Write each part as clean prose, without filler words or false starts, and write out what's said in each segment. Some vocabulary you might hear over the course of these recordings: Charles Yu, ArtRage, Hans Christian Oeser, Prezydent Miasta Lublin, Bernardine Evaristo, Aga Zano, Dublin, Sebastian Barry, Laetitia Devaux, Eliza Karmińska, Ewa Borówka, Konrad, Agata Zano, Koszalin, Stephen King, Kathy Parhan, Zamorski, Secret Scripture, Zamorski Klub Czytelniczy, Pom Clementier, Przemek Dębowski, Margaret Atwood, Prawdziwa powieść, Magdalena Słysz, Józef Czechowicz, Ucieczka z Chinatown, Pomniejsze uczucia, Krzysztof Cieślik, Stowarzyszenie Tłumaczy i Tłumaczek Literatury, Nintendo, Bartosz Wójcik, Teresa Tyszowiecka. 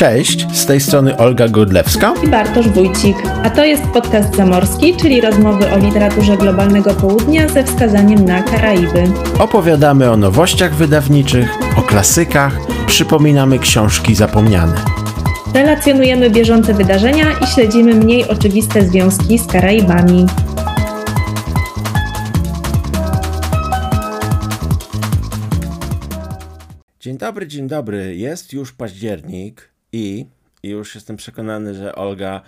Cześć, z tej strony Olga Godlewska i Bartosz Wójcik, a to jest podcast Zamorski, czyli rozmowy o literaturze globalnego południa ze wskazaniem na Karaiby. Opowiadamy o nowościach wydawniczych, o klasykach, przypominamy książki zapomniane. Relacjonujemy bieżące wydarzenia i śledzimy mniej oczywiste związki z Karaibami. Dzień dobry, jest już październik i już jestem przekonany, że Olga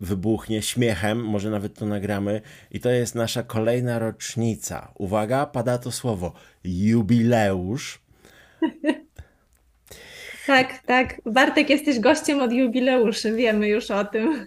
wybuchnie śmiechem, może nawet to nagramy i to jest nasza kolejna rocznica. Uwaga, pada to słowo, jubileusz. Tak, Bartek, jesteś gościem od jubileuszy, wiemy już o tym.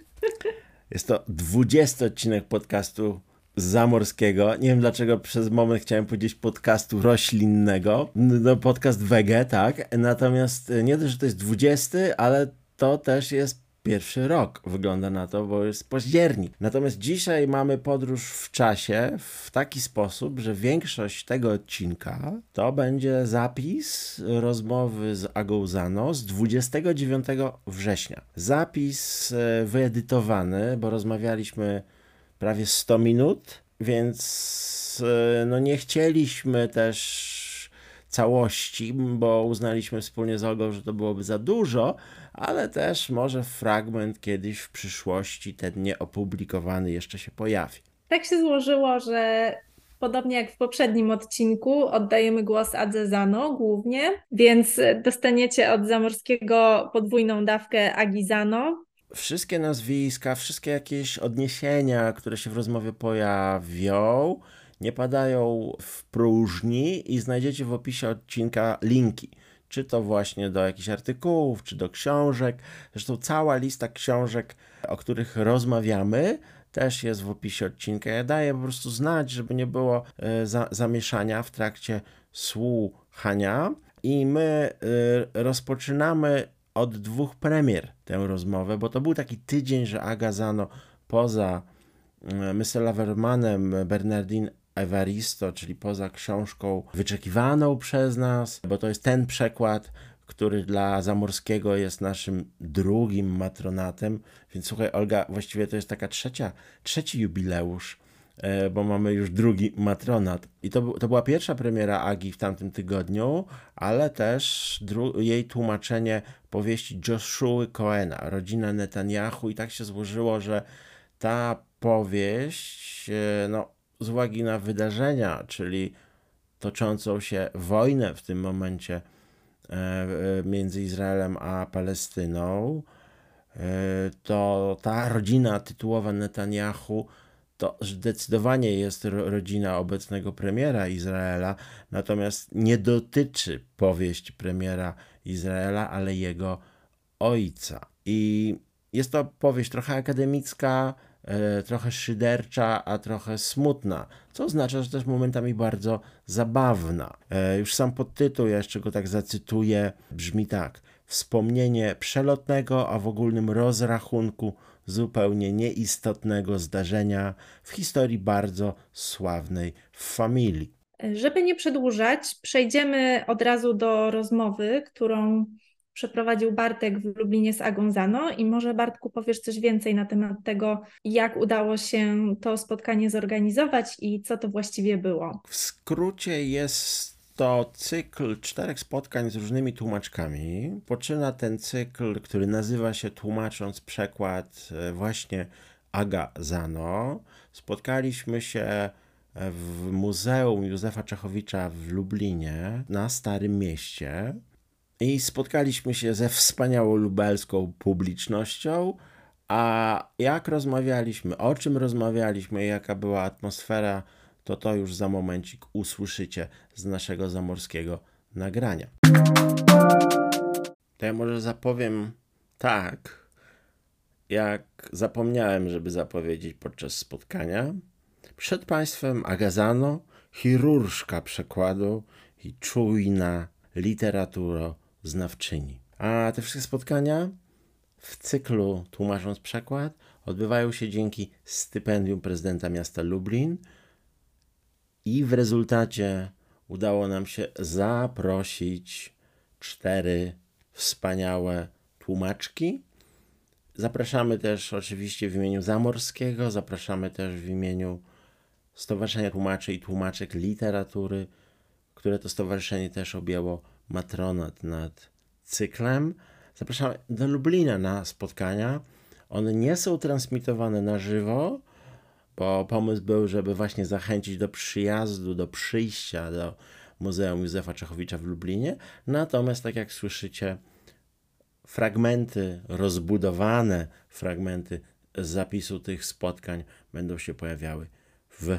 Jest to 20 odcinek podcastu Zamorskiego. Nie wiem dlaczego przez moment chciałem powiedzieć podcastu roślinnego. No, podcast wege, tak. Natomiast nie dość, że to jest 20, ale to też jest pierwszy rok. Wygląda na to, bo jest październik. Natomiast dzisiaj mamy podróż w czasie w taki sposób, że większość tego odcinka to będzie zapis rozmowy z Agą Zano z 29 września. Zapis wyedytowany, bo rozmawialiśmy prawie 100 minut, więc no nie chcieliśmy też całości, bo uznaliśmy wspólnie z Olgą, że to byłoby za dużo, ale też może fragment kiedyś w przyszłości, ten nieopublikowany, jeszcze się pojawi. Tak się złożyło, że podobnie jak w poprzednim odcinku oddajemy głos Adze Zano głównie, więc dostaniecie od Zamorskiego podwójną dawkę Agi Zano. Wszystkie nazwiska, wszystkie jakieś odniesienia, które się w rozmowie pojawią, nie padają w próżni i znajdziecie w opisie odcinka linki. Czy to właśnie do jakichś artykułów, czy do książek. Zresztą cała lista książek, o których rozmawiamy, też jest w opisie odcinka. Ja daję po prostu znać, żeby nie było zamieszania w trakcie słuchania. I my rozpoczynamy od dwóch premier tę rozmowę, bo to był taki tydzień, że Aga Zano poza Mr Lovermanem, Bernardine Evaristo, czyli poza książką wyczekiwaną przez nas, bo to jest ten przekład, który dla Zamorskiego jest naszym drugim matronatem. Więc słuchaj, Olga, właściwie to jest taka trzeci jubileusz, bo mamy już drugi matronat. I to była pierwsza premiera Agi w tamtym tygodniu, ale też jej tłumaczenie powieści Joshua Cohena, Rodzina Netanyahu, i tak się złożyło, że ta powieść, no, z uwagi na wydarzenia, czyli toczącą się wojnę w tym momencie między Izraelem a Palestyną, to ta rodzina tytułowa Netanyahu to zdecydowanie jest rodzina obecnego premiera Izraela, natomiast nie dotyczy powieść premiera Izraela, ale jego ojca. I jest to powieść trochę akademicka, trochę szydercza, a trochę smutna, co oznacza, że też momentami bardzo zabawna. Już sam podtytuł, ja jeszcze go tak zacytuję, brzmi tak. Wspomnienie przelotnego, a w ogólnym rozrachunku zupełnie nieistotnego zdarzenia w historii bardzo sławnej familii. Żeby nie przedłużać, przejdziemy od razu do rozmowy, którą przeprowadził Bartek w Lublinie z Agą Zano i może, Bartku, powiesz coś więcej na temat tego, jak udało się to spotkanie zorganizować i co to właściwie było. W skrócie jest to cykl 4 spotkań z różnymi tłumaczkami. Poczyna ten cykl, który nazywa się Tłumacząc przekład, właśnie Aga Zano. Spotkaliśmy się w Muzeum Józefa Czechowicza w Lublinie, na Starym Mieście. I spotkaliśmy się ze wspaniałą lubelską publicznością, a jak rozmawialiśmy, o czym rozmawialiśmy i jaka była atmosfera, to już za momencik usłyszycie z naszego zamorskiego nagrania. To ja może zapowiem tak, jak zapomniałem, żeby zapowiedzieć podczas spotkania. Przed Państwem Aga Zano, chirurżka przekładu i czujna literaturoznawczyni. A te wszystkie spotkania w cyklu Tłumacząc przekład odbywają się dzięki stypendium prezydenta miasta Lublin i w rezultacie udało nam się zaprosić 4 wspaniałe tłumaczki. Zapraszamy też oczywiście w imieniu Zamorskiego, zapraszamy też w imieniu Stowarzyszenia Tłumaczy i Tłumaczek Literatury, które to stowarzyszenie też objęło matronat nad cyklem. Zapraszamy do Lublina na spotkania. One nie są transmitowane na żywo, bo pomysł był, żeby właśnie zachęcić do przyjazdu, do przyjścia do Muzeum Józefa Czechowicza w Lublinie. Natomiast, tak jak słyszycie, fragmenty, rozbudowane fragmenty z zapisu tych spotkań będą się pojawiały w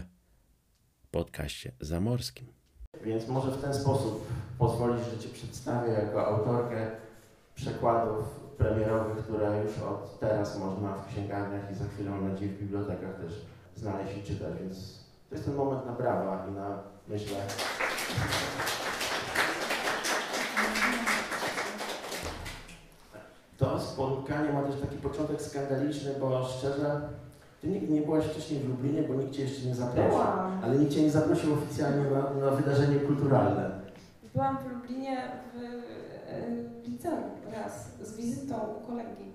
podcaście zamorskim. Więc może w ten sposób pozwolisz, że Cię przedstawię jako autorkę przekładów premierowych, które już od teraz można w księgarniach i za chwilę, mam nadzieję, w bibliotekach też znaleźć i czytać, więc to jest ten moment na brawa i na, myślę... To spotkanie ma też taki początek skandaliczny, bo szczerze, Ty nigdy nie byłaś wcześniej w Lublinie, bo nikt Cię jeszcze nie zaprosił, ale nikt Cię nie zaprosił oficjalnie na wydarzenie kulturalne. Byłam w Lublinie w liceum raz, z wizytą u kolegi.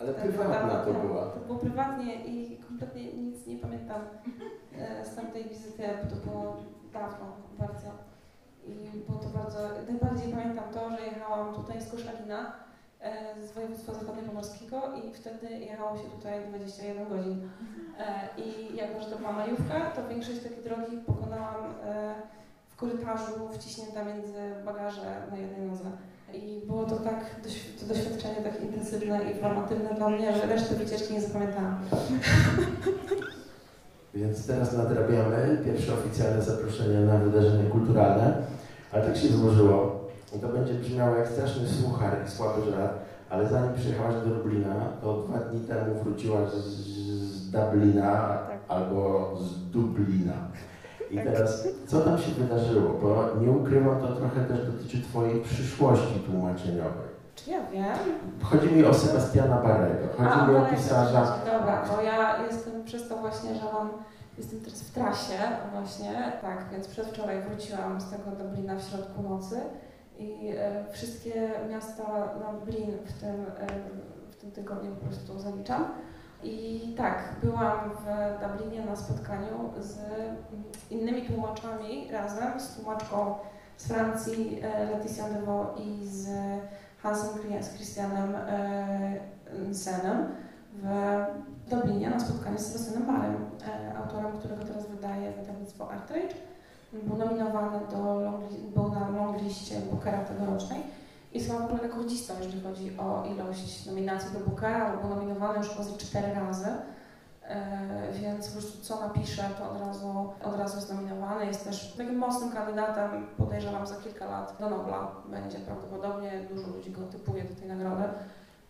Ale tak, prywatna to była. To było prywatnie i kompletnie nic nie pamiętam z tamtej wizyty, bo to było dawno bardzo. I było to bardzo, najbardziej pamiętam to, że jechałam tutaj z Koszalina, z województwa zachodniopomorskiego i wtedy jechało się tutaj 21 godzin. I jako, że to była majówka, to większość takiej drogi pokonałam w korytarzu wciśnięta między bagaże na jednej nodze. I było to tak, to doświadczenie tak intensywne i formatywne dla mnie, że reszty wycieczki nie zapamiętałam. Więc teraz nadrabiamy pierwsze oficjalne zaproszenie na wydarzenie kulturalne, ale tak się złożyło. I to będzie brzmiało jak straszny suchar i słaby żart, ale zanim przyjechałaś do Lublina, to 2 dni temu wróciłaś z Dublina, tak. Albo z Dublina. I tak. Teraz, co tam się wydarzyło? Bo nie ukrywam, to trochę też dotyczy Twojej przyszłości tłumaczeniowej. Czy ja wiem? Chodzi mi o Sebastiana Barrego. Chodzi mi o pisarza. Dobra, bo ja jestem przez to właśnie, że mam... Jestem teraz w trasie właśnie, tak, więc przedwczoraj wróciłam z tego Dublina w środku nocy. I wszystkie miasta na Lublin w tym tygodniu po prostu zaliczam. I tak, byłam w Dublinie na spotkaniu z innymi tłumaczami razem, z tłumaczką z Francji, Laetitia Devaux i z Hansem Christianem Oeserem w Dublinie na spotkaniu z Sebastianem Barrym, autorem, którego teraz wydaje wydawnictwo ArtRage. Był nominowany na long liście Bookera tegorocznej i jest w ogóle rekordzistą, jeżeli chodzi o ilość nominacji do Bookera, bo był nominowany już może 4 razy, więc po prostu co napisze, to od razu jest nominowany. Jest też takim mocnym kandydatem, podejrzewam za kilka lat do Nobla będzie prawdopodobnie, dużo ludzi go typuje do tej nagrody.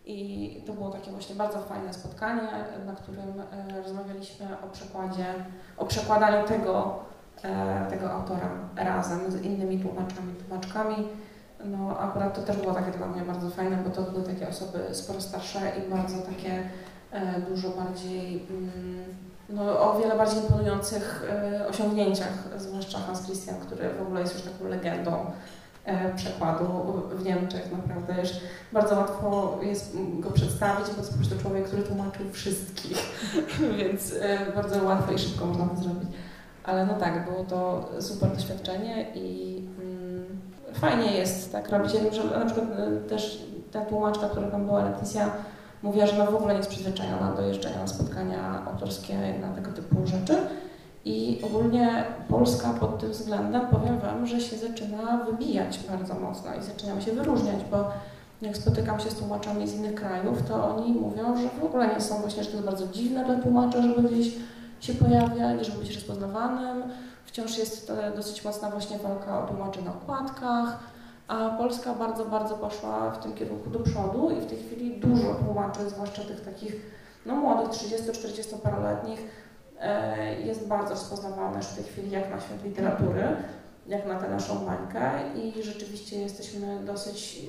I to było takie właśnie bardzo fajne spotkanie, na którym rozmawialiśmy o przekładaniu tego autora razem z innymi tłumaczkami. No akurat to też było takie dla mnie bardzo fajne, bo to były takie osoby sporo starsze i bardzo takie dużo bardziej, no o wiele bardziej imponujących osiągnięciach, zwłaszcza Hans Christian, który w ogóle jest już taką legendą przekładu w Niemczech, naprawdę już bardzo łatwo jest go przedstawić, bo to jest człowiek, który tłumaczył wszystkich, więc bardzo łatwo i szybko można to zrobić. Ale no tak, było to super doświadczenie i fajnie jest tak robić. Ja wiem, że na przykład też ta tłumaczka, która tam była, Leticia, mówiła, że ona w ogóle nie jest przyzwyczajona do jeżdżenia na spotkania autorskie, na tego typu rzeczy. I ogólnie Polska pod tym względem, powiem Wam, że się zaczyna wybijać bardzo mocno i zaczynamy się wyróżniać, bo jak spotykam się z tłumaczami z innych krajów, to oni mówią, że w ogóle nie są, właśnie, że to jest bardzo dziwne dla tłumacza, żeby gdzieś się pojawia, żeby być rozpoznawanym. Wciąż jest dosyć mocna właśnie walka o tłumaczy na okładkach, a Polska bardzo, bardzo poszła w tym kierunku do przodu i w tej chwili dużo tłumaczy, zwłaszcza tych takich no, młodych, 30-40-paroletnich, jest bardzo rozpoznawane już w tej chwili jak na świat literatury, jak na tę naszą bańkę i rzeczywiście jesteśmy dosyć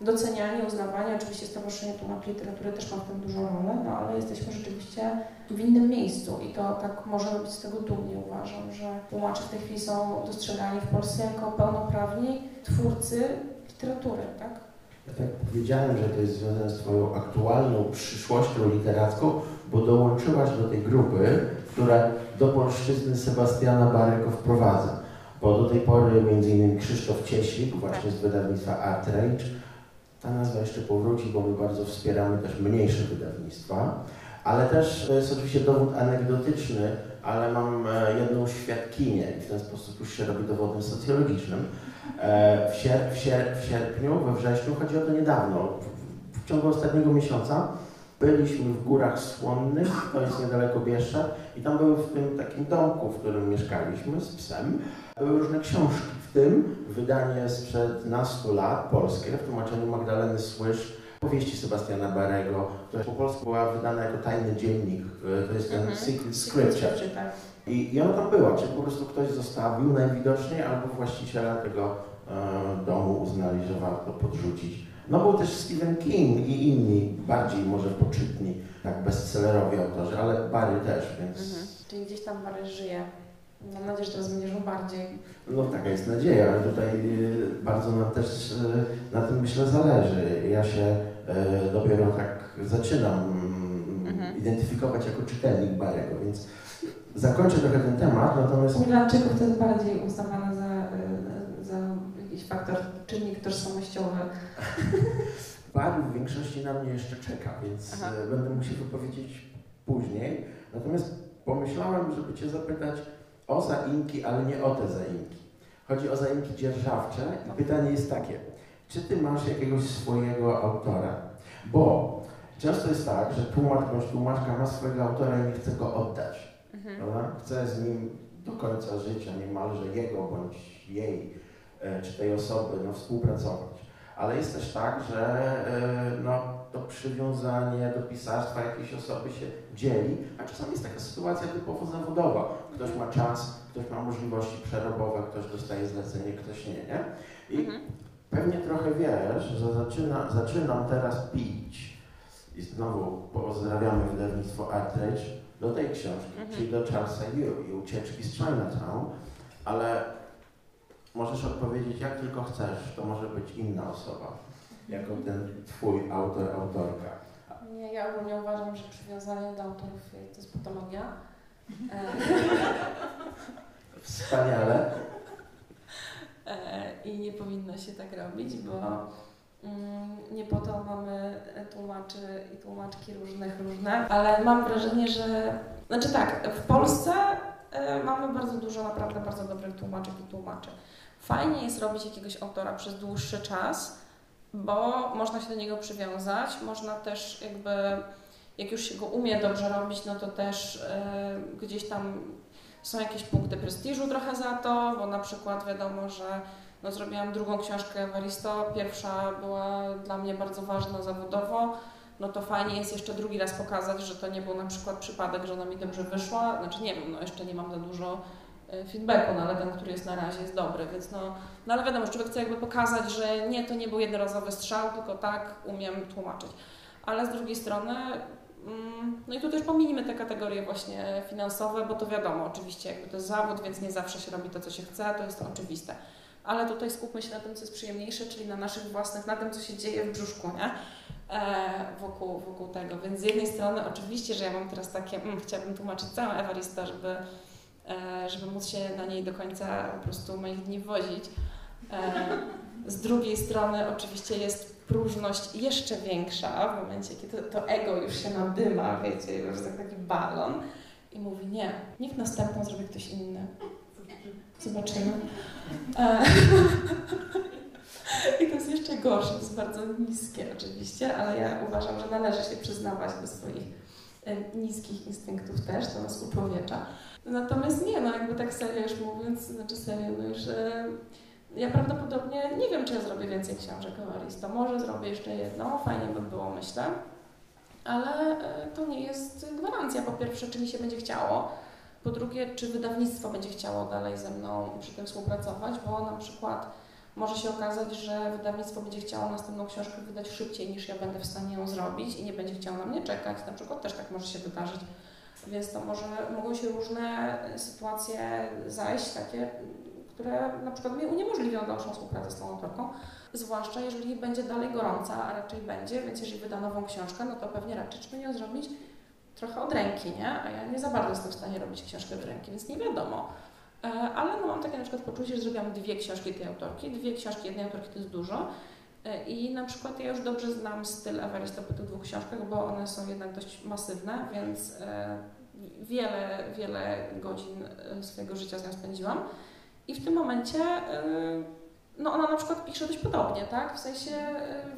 doceniani, uznawani. Oczywiście Stowarzyszenie Tłumaczy i Literatury też ma w tym dużą rolę, no ale jesteśmy rzeczywiście w innym miejscu i to tak może być z tego dumnie. Uważam, że tłumacze w tej chwili są dostrzegani w Polsce jako pełnoprawni twórcy literatury, tak? tak powiedziałem, że to jest związane z twoją aktualną przyszłością literacką, bo dołączyłaś do tej grupy, która do polszczyzny Sebastiana Barry'ego wprowadza. Bo do tej pory m.in. Krzysztof Cieślik, właśnie z wydawnictwa ArtRage, ta nazwa jeszcze powróci, bo my bardzo wspieramy też mniejsze wydawnictwa, ale też to jest oczywiście dowód anegdotyczny, ale mam jedną świadkinię i w ten sposób już się robi dowodem socjologicznym. W sierpniu, we wrześniu, chodzi o to niedawno, w ciągu ostatniego miesiąca, byliśmy w Górach Słonnych, to jest niedaleko Bieszczad, i tam były w tym takim domku, w którym mieszkaliśmy z psem, były różne książki, w tym wydanie sprzed 100 lat polskie w tłumaczeniu Magdaleny Słysz, powieści Sebastiana Barry'ego, która po polsku była wydana jako tajny dziennik, to jest ten Secret Scripture. I ona tam była, czyli po prostu ktoś zostawił najwidoczniej, albo właściciela tego domu uznali, że warto podrzucić. No był też Stephen King i inni, bardziej może poczytni, tak bestsellerowi autorzy, ale Barry też, więc... Czyli gdzieś tam Barry żyje. Mam nadzieję, że teraz będziesz bardziej. No taka jest nadzieja, ale tutaj bardzo nam też na tym, myślę, zależy. Ja się dopiero tak zaczynam identyfikować jako czytelnik Barry'ego, więc zakończę trochę ten temat, natomiast... Irlandczyków to jest bardziej uznawane za jakiś faktor, czynnik tożsamościowy. Barry w większości na mnie jeszcze czeka, więc będę mógł się wypowiedzieć później. Natomiast pomyślałem, żeby cię zapytać o zaimki, ale nie o te zaimki. Chodzi o zaimki dzierżawcze i pytanie jest takie, czy ty masz jakiegoś swojego autora? Bo często jest tak, że tłumacz bądź tłumaczka ma swojego autora i nie chce go oddać. Chce z nim do końca życia niemalże jego bądź jej, czy tej osoby, no, współpracować. Ale jest też tak, że no, to przywiązanie do pisarstwa jakiejś osoby się dzieli, a czasami jest taka sytuacja typowo zawodowa. Ktoś ma czas, ktoś ma możliwości przerobowe, ktoś dostaje zlecenie, ktoś nie? I pewnie trochę wiesz, że zaczynam teraz pić, i znowu pozdrawiamy wydawnictwo ArtRage, do tej książki, czyli do Charlesa Yu i Ucieczki z Chinatown, ale możesz odpowiedzieć, jak tylko chcesz, to może być inna osoba, jako ten twój autor, autorka. Nie, ja ogólnie uważam, że przywiązanie do autorów to jest patologia. Wspaniale. I nie powinno się tak robić, bo nie po to mamy tłumaczy i tłumaczki różne, ale mam wrażenie, że... Znaczy tak, w Polsce mamy bardzo dużo naprawdę bardzo dobrych tłumaczek i tłumaczy. Fajnie jest robić jakiegoś autora przez dłuższy czas, bo można się do niego przywiązać, można też jakby, jak już się go umie dobrze robić, no to też gdzieś tam są jakieś punkty prestiżu trochę za to, bo na przykład wiadomo, że no, zrobiłam drugą książkę Evaristo, pierwsza była dla mnie bardzo ważna zawodowo, no to fajnie jest jeszcze drugi raz pokazać, że to nie był na przykład przypadek, że ona mi dobrze wyszła, znaczy nie wiem, no jeszcze nie mam za dużo feedbacku, no ale ten, który jest na razie, jest dobry, więc no ale wiadomo, człowiek chce jakby pokazać, że nie, to nie był jednorazowy strzał, tylko tak umiem tłumaczyć. Ale z drugiej strony, no i tu też pominimy te kategorie właśnie finansowe, bo to wiadomo, oczywiście jakby to jest zawód, więc nie zawsze się robi to, co się chce, to jest to oczywiste. Ale tutaj skupmy się na tym, co jest przyjemniejsze, czyli na naszych własnych, na tym, co się dzieje w brzuszku, nie? Wokół tego. Więc z jednej strony oczywiście, że ja mam teraz takie, chciałabym tłumaczyć całą Evaristo, żeby móc się na niej do końca po prostu moich dni wozić. Z drugiej strony oczywiście jest próżność jeszcze większa w momencie, kiedy to ego już się nadyma, wiecie, już jest taki balon i mówi nie, niech następną zrobi ktoś inny. Zobaczymy. I to jest jeszcze gorsze, to jest bardzo niskie oczywiście, ale ja uważam, że należy się przyznawać do swoich niskich instynktów też, to nas upowiecza. Natomiast nie, no jakby tak serio już mówiąc, znaczy serio, no już ja prawdopodobnie nie wiem, czy ja zrobię więcej książek Evaristo, może zrobię jeszcze jedną, fajnie by było, myślę, ale to nie jest gwarancja, po pierwsze, czy mi się będzie chciało, po drugie, czy wydawnictwo będzie chciało dalej ze mną przy tym współpracować, bo na przykład może się okazać, że wydawnictwo będzie chciało następną książkę wydać szybciej, niż ja będę w stanie ją zrobić i nie będzie chciało na mnie czekać, na przykład też tak może się wydarzyć, więc to może mogą się różne sytuacje zajść, takie, które na przykład mi uniemożliwią dalszą współpracę z tą autorką, zwłaszcza jeżeli będzie dalej gorąca, a raczej będzie, więc jeżeli wyda nową książkę, no to pewnie raczej ją zrobić trochę od ręki, nie? A ja nie za bardzo jestem w stanie robić książkę od ręki, więc nie wiadomo. Ale no mam takie na przykład poczucie, że zrobiłam dwie książki tej autorki. Dwie książki jednej autorki to jest dużo. I na przykład ja już dobrze znam styl Evaristo po tych dwóch książkach, bo one są jednak dość masywne, więc wiele godzin swojego życia z nią spędziłam. I w tym momencie no ona na przykład pisze dość podobnie, tak? W sensie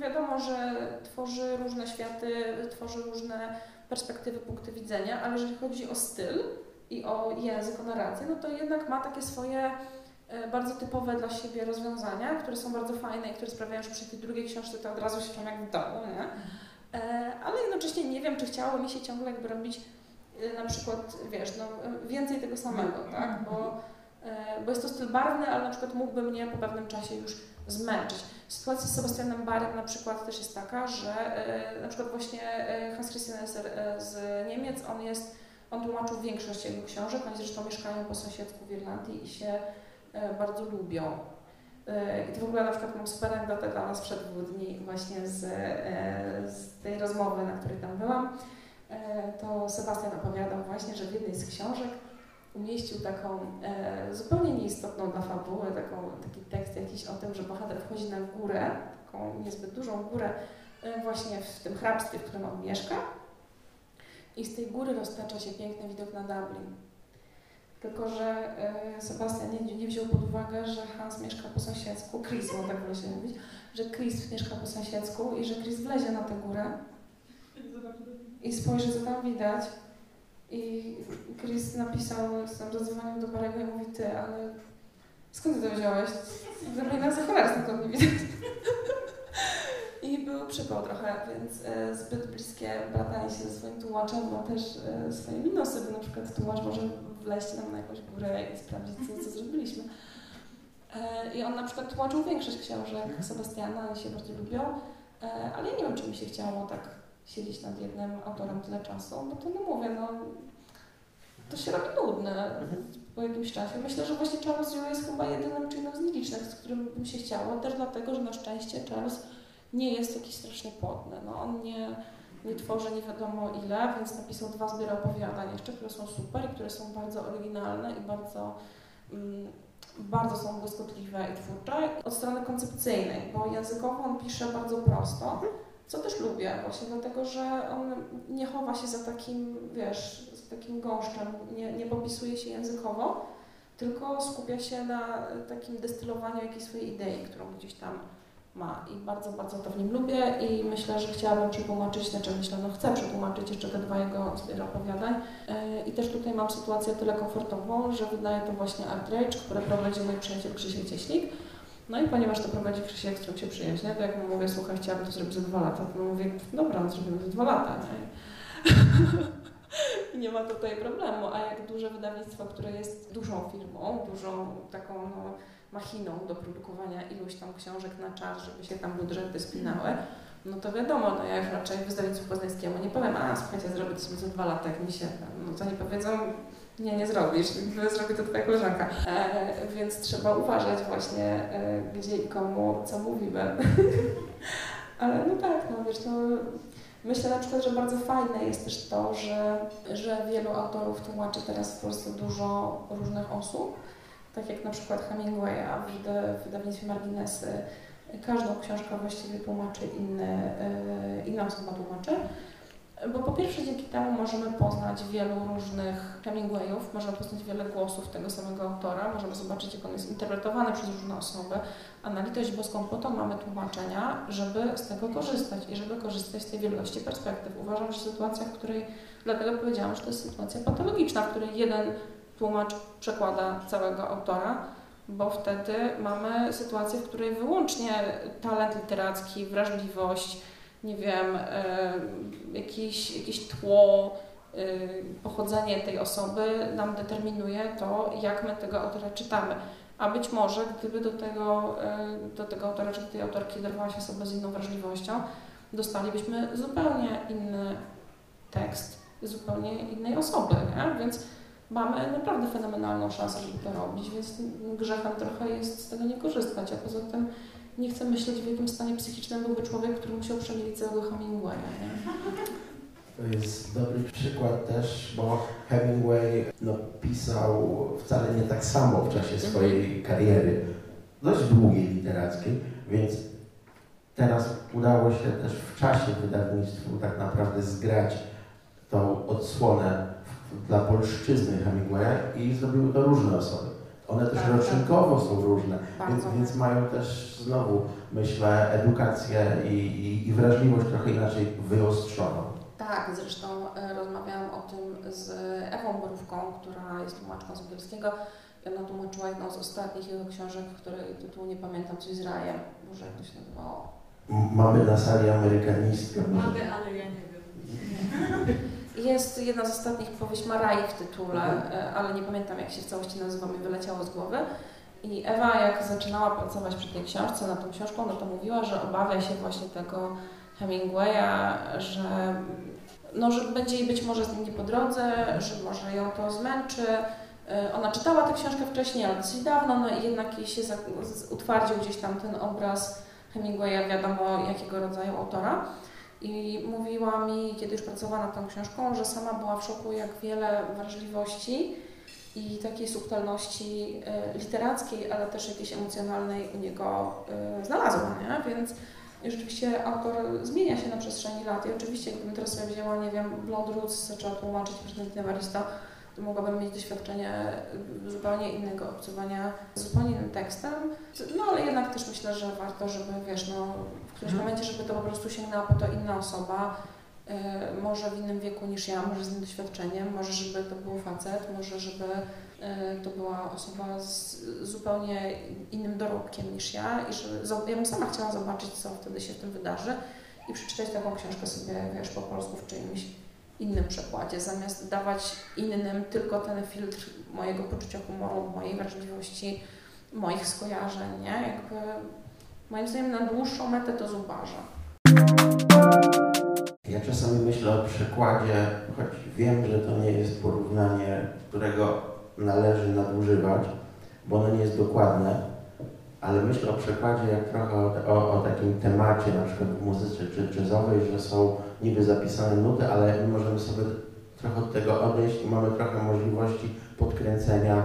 wiadomo, że tworzy różne światy, tworzy różne perspektywy, punkty widzenia, ale jeżeli chodzi o styl i o język, o narrację, no to jednak ma takie swoje bardzo typowe dla siebie rozwiązania, które są bardzo fajne i które sprawiają, że przy tej drugiej książce to od razu się czułam jak w domu, nie? Ale jednocześnie nie wiem, czy chciało mi się ciągle jakby robić na przykład, wiesz, no, więcej tego samego, tak? Bo jest to styl barwny, ale na przykład mógłby mnie po pewnym czasie już zmęczyć. Sytuacja z Sebastianem Barrym na przykład też jest taka, że na przykład właśnie Hans Christian Oeser z Niemiec, on tłumaczył większość jego książek, oni zresztą mieszkają po sąsiedzku w Irlandii i się bardzo lubią. I to w ogóle na przykład mam super anegdotę dla nas przed 2 dni właśnie z tej rozmowy, na której tam byłam. To Sebastian opowiadał właśnie, że w jednej z książek umieścił taką zupełnie nieistotną dla fabuły, taki tekst jakiś o tym, że bohater wchodzi na górę, taką niezbyt dużą górę, właśnie w tym hrabstwie, w którym on mieszka. I z tej góry roztacza się piękny widok na Dublin. Tylko że Sebastian nie wziął pod uwagę, że Hans mieszka po sąsiedzku, Chris, bo tak wolno się mówić, że Chris mieszka po sąsiedzku i że Chris wlezie na tę górę i spojrzy, co tam widać. I Chris napisał z tam zadzwonił do Barego i mówi: ty, ale skąd ty to wziąłeś? Zrobię nas za cholera, skąd nie widać. I był przypał trochę, więc zbyt bliskie bratanie się ze swoim tłumaczem ma też swoje minusy, bo na przykład tłumacz może wleźć nam na jakąś górę i sprawdzić, co zrobiliśmy. I on na przykład tłumaczył większość książek Sebastiana, oni się bardzo lubią, ale ja nie wiem, czy mi się chciało tak siedzieć nad jednym autorem tyle czasu, bo to no mówię, no to się robi nudne po jakimś czasie. Myślę, że właśnie Charles Yu jest chyba jedynym czynem z nielicznych, z którym bym się chciała, też dlatego, że na szczęście Charles nie jest jakiś strasznie płodny. No, on nie tworzy nie wiadomo ile, więc napisał 2 zbiory opowiadań jeszcze, które są super i które są bardzo oryginalne i bardzo są błyskotliwe i twórcze. Od strony koncepcyjnej, bo językowo on pisze bardzo prosto, co też lubię właśnie dlatego, że on nie chowa się za takim, wiesz, za takim gąszczem, nie popisuje się językowo, tylko skupia się na takim destylowaniu jakiejś swojej idei, którą gdzieś tam ma i bardzo, bardzo to w nim lubię i myślę, że chciałabym przetłumaczyć, chcę przetłumaczyć jeszcze te 2 jego zbiory opowiadań i też tutaj mam sytuację tyle komfortową, że wydaje to właśnie ArtRage, które prowadzi mój przyjaciel Krzysztof Cieślik. No i ponieważ to prowadzi Krzysiek, z którym się przyjaźnię, to jak mu mówię, słuchaj, chciałabym to zrobić za 2 lata, to mówię, dobra, no zrobimy to 2 lata, nie? Nie ma tutaj problemu, a jak duże wydawnictwo, które jest dużą firmą, dużą taką, no, machiną do produkowania iluś tam książek na czas, żeby się tam budżety spinały, no to wiadomo, no ja już raczej wydawnictwu poznańskiemu nie powiem, a słuchajcie, zrobię to sobie za 2 lata, jak mi się, no to nie powiedzą, nie zrobisz, zrobi to twoja koleżanka. Więc trzeba uważać właśnie, gdzie i komu, co mówimy. Ale no tak, no wiesz, no, myślę na przykład, że bardzo fajne jest też to, że wielu autorów tłumaczy teraz w Polsce dużo różnych osób, tak jak na przykład Hemingway, a w wydawnictwie Marginesy każdą książkę właściwie tłumaczy inna osoba tłumaczy. Bo po pierwsze dzięki temu możemy poznać wielu różnych Hemingwayów, możemy poznać wiele głosów tego samego autora, możemy zobaczyć, jak on jest interpretowany przez różne osoby, a na litość boską po to mamy tłumaczenia, żeby z tego korzystać i żeby korzystać z tej wielości perspektyw. Uważam, że sytuacja, w której, dlatego powiedziałam, że to jest sytuacja patologiczna, w której jeden tłumacz przekłada całego autora, bo wtedy mamy sytuację, w której wyłącznie talent literacki, wrażliwość, nie wiem, jakieś tło, pochodzenie tej osoby nam determinuje to, jak my tego autora czytamy. A być może, gdyby do tego autora czy do tej autorki dorwała się osoba z inną wrażliwością, dostalibyśmy zupełnie inny tekst zupełnie innej osoby, nie? Więc mamy naprawdę fenomenalną szansę, żeby to robić, więc grzechem trochę jest z tego nie korzystać, a poza tym nie chcę myśleć, w jakim stanie psychicznym byłby człowiek, który musiał przemilić całego Hemingwaya. Nie? To jest dobry przykład też, bo Hemingway pisał wcale nie tak samo w czasie swojej kariery, dość długiej literackiej, więc teraz udało się też w czasie wydawnictwu tak naprawdę zgrać tą odsłonę dla polszczyzny Hemingwaya i zrobiły to różne osoby. One też rocznikowo są różne, więc mają też znowu, myślę, edukację i wrażliwość trochę inaczej wyostrzoną. Tak, zresztą rozmawiałam o tym z Ewą Borówką, która jest tłumaczką z angielskiego. Ona tłumaczyła jedną z ostatnich jego książek, której tytułu nie pamiętam, coś z rajem. Może jak to się nazywało? Mamy na sali amerykanistkę. Mamy, ale ja nie wiem. Jest jedna z ostatnich powieść, ma raj w tytule, ale nie pamiętam, jak się w całości nazywa, mi wyleciało z głowy. I Ewa, jak zaczynała pracować przy tej książce, nad tą książką, no to mówiła, że obawia się właśnie tego Hemingwaya, że będzie jej być może z nim nie po drodze, że może ją to zmęczy. Ona czytała tę książkę wcześniej, ale dosyć dawno, no i jednak jej się utwardził gdzieś tam ten obraz Hemingwaya, wiadomo jakiego rodzaju autora. I mówiła mi, kiedy już pracowała nad tą książką, że sama była w szoku, jak wiele wrażliwości i takiej subtelności literackiej, ale też jakiejś emocjonalnej u niego znalazła, nie? Więc rzeczywiście autor zmienia się na przestrzeni lat i oczywiście gdybym teraz sobie wzięła, nie wiem, Blood Roots, zaczęła tłumaczyć Bernardine Evaristo, to mogłabym mieć doświadczenie zupełnie innego obcowania z zupełnie innym tekstem, no ale jednak też myślę, że warto, żeby w którymś momencie, żeby to po prostu sięgnęła po to inna osoba, może w innym wieku niż ja, może z innym doświadczeniem, może żeby to był facet, może żeby to była osoba z zupełnie innym dorobkiem niż ja i że ja bym sama chciała zobaczyć, co wtedy się w tym wydarzy i przeczytać taką książkę sobie, wiesz, po polsku w czyimś innym przekładzie, zamiast dawać innym tylko ten filtr mojego poczucia humoru, mojej wrażliwości, moich skojarzeń, nie? Jakby moim zdaniem na dłuższą metę to zubaża. Ja czasami myślę o przekładzie, choć wiem, że to nie jest porównanie, którego należy nadużywać, bo ono nie jest dokładne, ale myślę o przekładzie jak trochę o takim temacie, na przykład w muzyce czy jazzowej, że są niby zapisane nuty, ale możemy sobie trochę od tego odejść i mamy trochę możliwości podkręcenia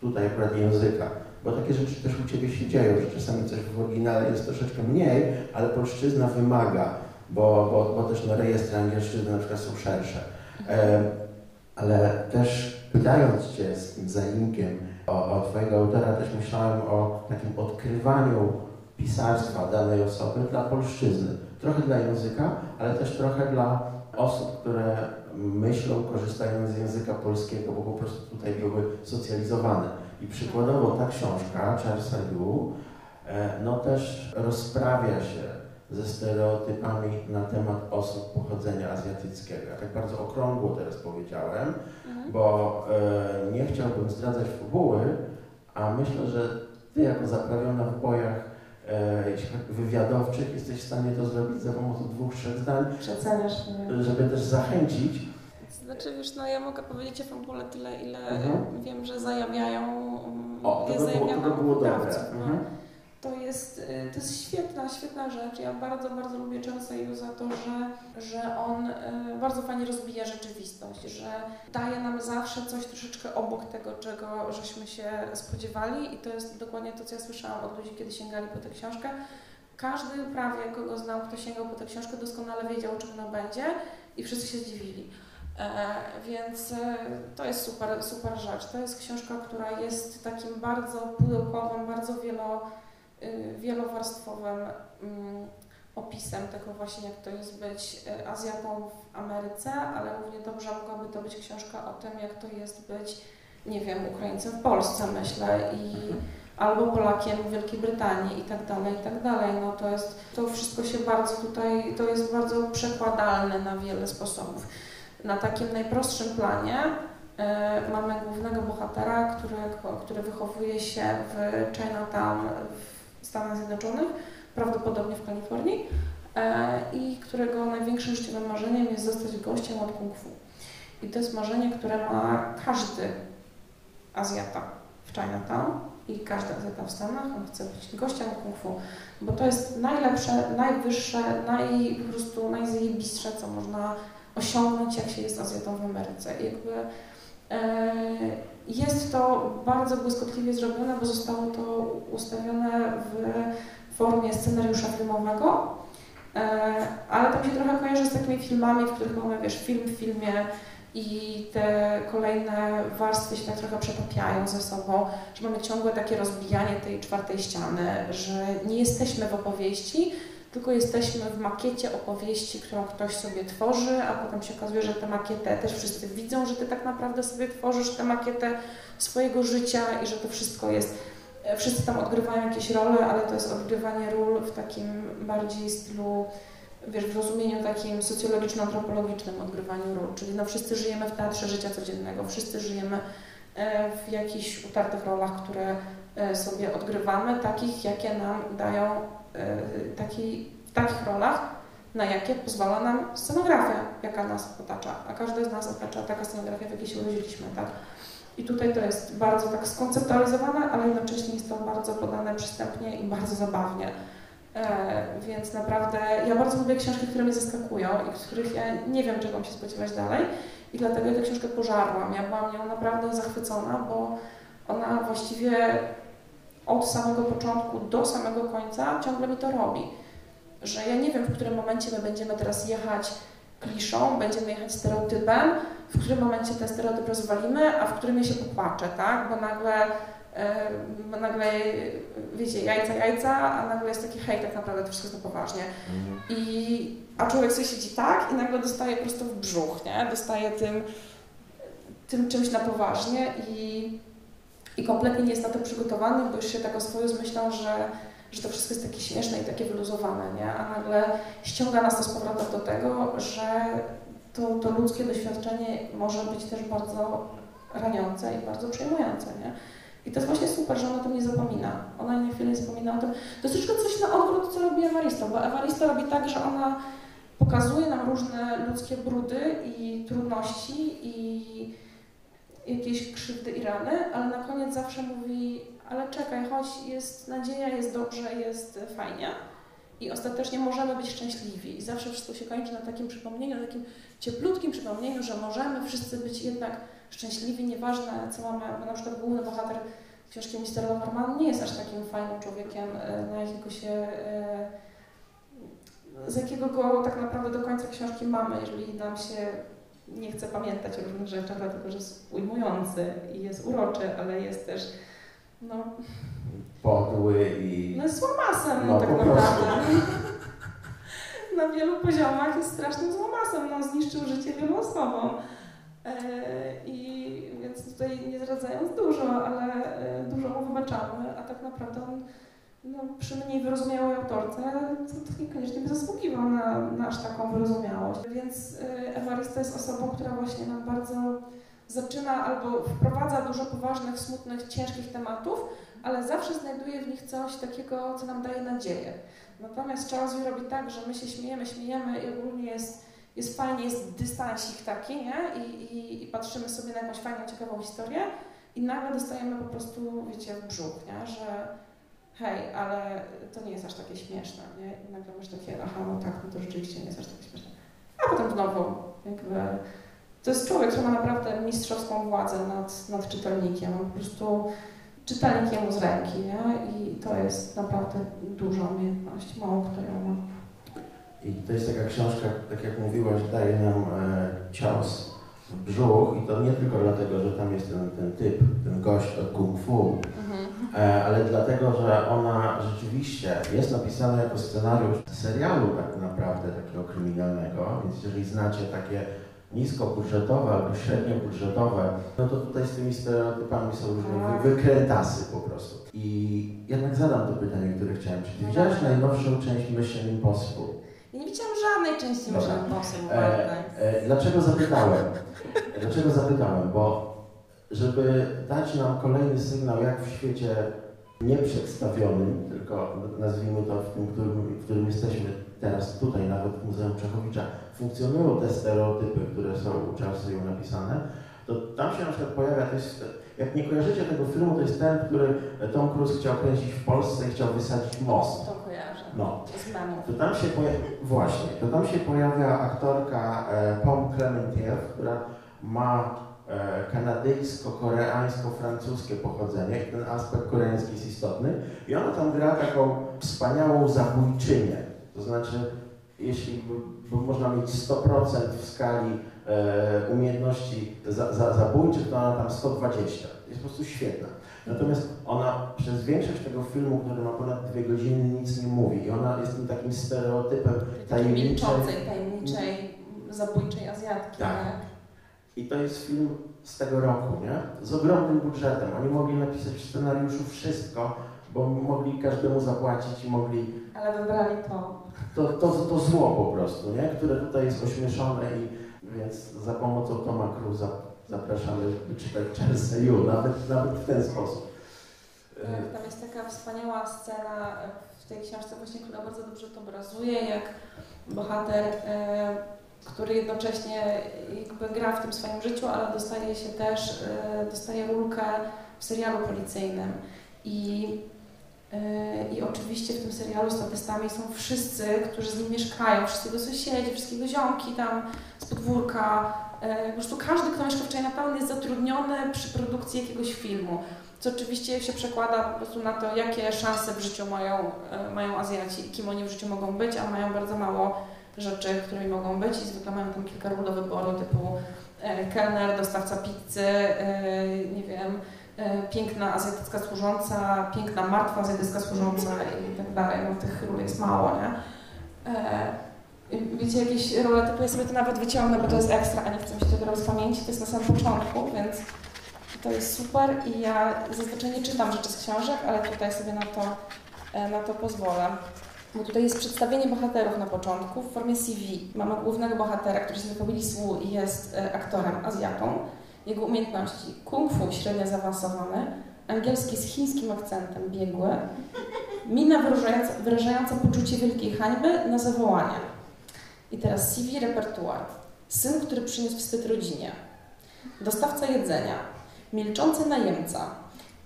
tutaj akurat języka. Bo takie rzeczy też u Ciebie się dzieją, że czasami coś w oryginale jest troszeczkę mniej, ale polszczyzna wymaga, bo też rejestry angielszczyzny na przykład są szersze. Ale też pytając Cię z tym zaimkiem o Twojego autora, też myślałem o takim odkrywaniu pisarstwa danej osoby dla polszczyzny. Trochę dla języka, ale też trochę dla osób, które myślą, korzystają z języka polskiego, bo po prostu tutaj były socjalizowane. I przykładowo ta książka Charlesa Yu też rozprawia się ze stereotypami na temat osób pochodzenia azjatyckiego. Ja tak bardzo okrągło teraz powiedziałem, bo nie chciałbym zdradzać fabuły, a myślę, że Ty jako zaprawiona w bojach wywiadowczych jesteś w stanie to zrobić za pomocą 2-3 zdań, żeby też zachęcić. Znaczy, wiesz, ja mogę powiedzieć o fabule tyle, ile wiem, że zajawiają. To jest świetna rzecz. Ja bardzo lubię Charlesa Yu za to, że on bardzo fajnie rozbija rzeczywistość, że daje nam zawsze coś troszeczkę obok tego, czego żeśmy się spodziewali i to jest dokładnie to, co ja słyszałam od ludzi, kiedy sięgali po tę książkę. Każdy prawie, kogo znał, kto sięgał po tę książkę, doskonale wiedział, czym ona będzie i wszyscy się zdziwili. Więc to jest super rzecz. To jest książka, która jest takim bardzo pudełkowym, bardzo wielowarstwowym opisem tego właśnie, jak to jest być Azjatą w Ameryce, ale równie dobrze mogłaby to być książka o tym, jak to jest być, nie wiem, Ukraińcem w Polsce, myślę, albo Polakiem w Wielkiej Brytanii i tak dalej. To wszystko się bardzo tutaj, to jest bardzo przekładalne na wiele sposobów. Na takim najprostszym planie mamy głównego bohatera, który wychowuje się w Chinatown w Stanach Zjednoczonych, prawdopodobnie w Kalifornii, i którego największym życiowym marzeniem jest zostać gościem od kung fu. I to jest marzenie, które ma każdy Azjata w Chinatown i każdy Azjata w Stanach. On chce być gościem kung fu, bo to jest najlepsze, najwyższe, po prostu najzajebistsze, co można osiągnąć, jak się jest Azjatą w Ameryce. I jakby, jest to bardzo błyskotliwie zrobione, bo zostało to ustawione w formie scenariusza filmowego, ale to mi się trochę kojarzy z takimi filmami, w których mamy, wiesz, film w filmie i te kolejne warstwy się tak trochę przepapiają ze sobą, że mamy ciągłe takie rozbijanie tej czwartej ściany, że nie jesteśmy w opowieści, tylko jesteśmy w makiecie opowieści, którą ktoś sobie tworzy, a potem się okazuje, że tę makietę też wszyscy widzą, że ty tak naprawdę sobie tworzysz tę makietę swojego życia i że to wszystko jest, wszyscy tam odgrywają jakieś role, ale to jest odgrywanie ról w takim bardziej stylu, wiesz, w rozumieniu takim socjologiczno-antropologicznym odgrywaniu ról, czyli no wszyscy żyjemy w teatrze życia codziennego, wszyscy żyjemy w jakichś utartych rolach, które sobie odgrywamy, takich, jakie nam dają, w takich rolach, na jakie pozwala nam scenografia, jaka nas otacza, a każdy z nas otacza taka scenografia, w jakiej się urodziliśmy, tak? I tutaj to jest bardzo tak skonceptualizowane, ale jednocześnie jest to bardzo podane przystępnie i bardzo zabawnie. Więc naprawdę ja bardzo lubię książki, które mnie zaskakują i których ja nie wiem, czego mam się spodziewać dalej. I dlatego ja tę książkę pożarłam. Ja byłam nią naprawdę zachwycona, bo ona właściwie od samego początku do samego końca ciągle mi to robi. Że ja nie wiem, w którym momencie my będziemy teraz jechać kliszą, będziemy jechać stereotypem, w którym momencie ten stereotyp rozwalimy, a w którym ja się popłaczę, tak? Bo nagle, wiecie, jajca, a nagle jest taki hej, tak naprawdę to wszystko jest na poważnie. A człowiek sobie siedzi tak i nagle dostaje prosto w brzuch, nie? Dostaje tym czymś na poważnie i kompletnie nie jest na to przygotowany, bo już się tak oswoił z myślą, że to wszystko jest takie śmieszne i takie wyluzowane, nie? A nagle ściąga nas to z powrotem do tego, że to ludzkie doświadczenie może być też bardzo raniące i bardzo przejmujące, nie? I to jest właśnie super, że ona o tym nie zapomina. Ona na chwilę nie zapomina o tym. To jest troszkę coś na odwrót, co robi Evaristo, bo Evaristo robi tak, że ona pokazuje nam różne ludzkie brudy i trudności i jakieś krzywdy i rany, ale na koniec zawsze mówi, ale czekaj, choć jest nadzieja, jest dobrze, jest fajnie i ostatecznie możemy być szczęśliwi. I zawsze wszystko się kończy na takim przypomnieniu, na takim cieplutkim przypomnieniu, że możemy wszyscy być jednak szczęśliwi, nieważne co mamy, bo na przykład główny bohater książki Mr Loverman nie jest aż takim fajnym człowiekiem, na jakiego się, z jakiego go tak naprawdę do końca książki mamy, jeżeli nam się nie chce pamiętać o różnych rzeczach, dlatego że jest ujmujący i jest uroczy, ale jest też, no, podły i... No jest złamasem, no, tak naprawdę. Na wielu poziomach jest strasznym złamasem, no zniszczył życie wielu osobom. I więc tutaj nie zdradzając dużo, ale dużo mu wybaczamy, a tak naprawdę on, no, przy mniej wyrozumiałej autorce to niekoniecznie by zasługiwał na aż taką wyrozumiałość. Więc Evaristo jest osobą, która właśnie nam bardzo zaczyna albo wprowadza dużo poważnych, smutnych, ciężkich tematów, ale zawsze znajduje w nich coś takiego, co nam daje nadzieję. Natomiast Charles Yu robi tak, że my się śmiejemy i ogólnie jest fajnie, jest dystansik taki, nie? I patrzymy sobie na jakąś fajną, ciekawą historię i nagle dostajemy po prostu, wiecie, w brzuch, nie? Że hej, ale to nie jest aż takie śmieszne, nie? I nagle masz takie, aha, no tak, no to rzeczywiście nie jest aż takie śmieszne. A potem znowu, jakby... To jest człowiek, który ma naprawdę mistrzowską władzę nad czytelnikiem, on po prostu czytelnik jemu z ręki, nie? I to jest naprawdę duża umiejętność, mało kto ją ma. I to jest taka książka, tak jak mówiłaś, daje nam cios w brzuch i to nie tylko dlatego, że tam jest ten typ, ten gość od kung fu, ale dlatego, że ona rzeczywiście jest napisana jako scenariusz serialu tak naprawdę takiego kryminalnego, więc jeżeli znacie takie niskobudżetowe albo średniobudżetowe, no to tutaj z tymi stereotypami są różne wykretasy po prostu. I jednak zadam to pytanie, które chciałem. Czy widziałeś najnowszą część Mission Impossible? Ja nie widziałam żadnej części Mission Impossible. Dlaczego zapytałem? Bo żeby dać nam kolejny sygnał, jak w świecie nieprzedstawionym, tylko nazwijmy to w tym, w którym jesteśmy teraz tutaj, nawet w Muzeum Czechowicza, funkcjonują te stereotypy, które są u Charlesa Yu napisane, to tam się na przykład pojawia, to jest, jak nie kojarzycie tego filmu, to jest ten, który Tom Cruise chciał kręcić w Polsce i chciał wysadzić most. To kojarzę. No. To tam się pojawia, właśnie, to tam się pojawia aktorka Pom Clementier, która ma kanadyjsko-koreańsko-francuskie pochodzenie i ten aspekt koreański jest istotny. I ona tam gra taką wspaniałą zabójczynię. To znaczy, jeśli bo można mieć 100% w skali umiejętności zabójczych, to ona tam 120. Jest po prostu świetna. Natomiast ona przez większość tego filmu, który ma ponad 2 godziny, nic nie mówi. I ona jest tym takim stereotypem tajemniczej, zabójczej Azjatki. Tak. Nie? I to jest film z tego roku, nie? Z ogromnym budżetem. Oni mogli napisać w scenariuszu wszystko, bo mogli każdemu zapłacić i mogli... Ale wybrali to zło po prostu, nie? Które tutaj jest ośmieszone i... Więc za pomocą Toma Cruza zapraszamy, by czytać Charlesa Yu, nawet w ten sposób. Tam jest taka wspaniała scena w tej książce właśnie, która bardzo dobrze to obrazuje, jak bohater... który jednocześnie jakby gra w tym swoim życiu, ale dostaje się też, dostaje rulkę w serialu policyjnym. I oczywiście w tym serialu statystami są wszyscy, którzy z nim mieszkają, wszyscy jego sąsiedzi, wszystkie jego ziomki tam z podwórka. Po prostu każdy, kto mieszka w Chinatown, jest zatrudniony przy produkcji jakiegoś filmu, co oczywiście się przekłada po prostu na to, jakie szanse w życiu mają Azjaci, kim oni w życiu mogą być, a mają bardzo mało rzeczy, którymi mogą być i zwykle mają tam kilka ról do wyboru, typu kelner, dostawca pizzy, nie wiem, piękna azjatycka służąca, piękna martwa azjatycka służąca i tak dalej, no tych ról jest mało, nie? Wiecie, jakieś role typu, ja sobie to nawet wyciągnę, bo to jest ekstra, a nie chcę mi się tego rozpamięcić, to jest na samym początku, więc to jest super i ja zazwyczaj nie czytam rzeczy z książek, ale tutaj sobie na to pozwolę. Bo tutaj jest przedstawienie bohaterów na początku w formie CV. Mamy głównego bohatera, który się wypowiedział Su i jest aktorem, Azjatą. Jego umiejętności kung fu średnio zaawansowane, angielski z chińskim akcentem biegły, mina wyrażająca poczucie wielkiej hańby na zawołanie. I teraz CV, repertuar. Syn, który przyniósł wstyd rodzinie. Dostawca jedzenia. Milczący najemca.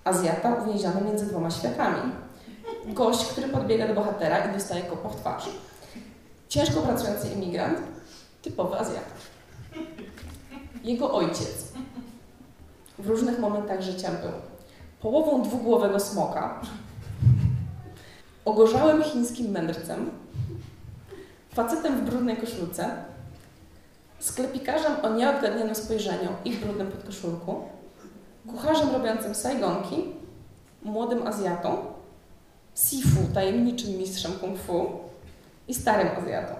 Azjata uwięziony między dwoma światami. Gość, który podbiega do bohatera i dostaje kopa w twarz. Ciężko pracujący imigrant, typowy Azjata. Jego ojciec w różnych momentach życia był połową dwugłowego smoka, ogorzałym chińskim mędrcem, facetem w brudnej koszulce, sklepikarzem o nieodgadnionym spojrzeniu i w brudnym podkoszulku, kucharzem robiącym sajgonki, młodym Azjatą, Sifu, tajemniczym mistrzem kung fu i starym Azjatą.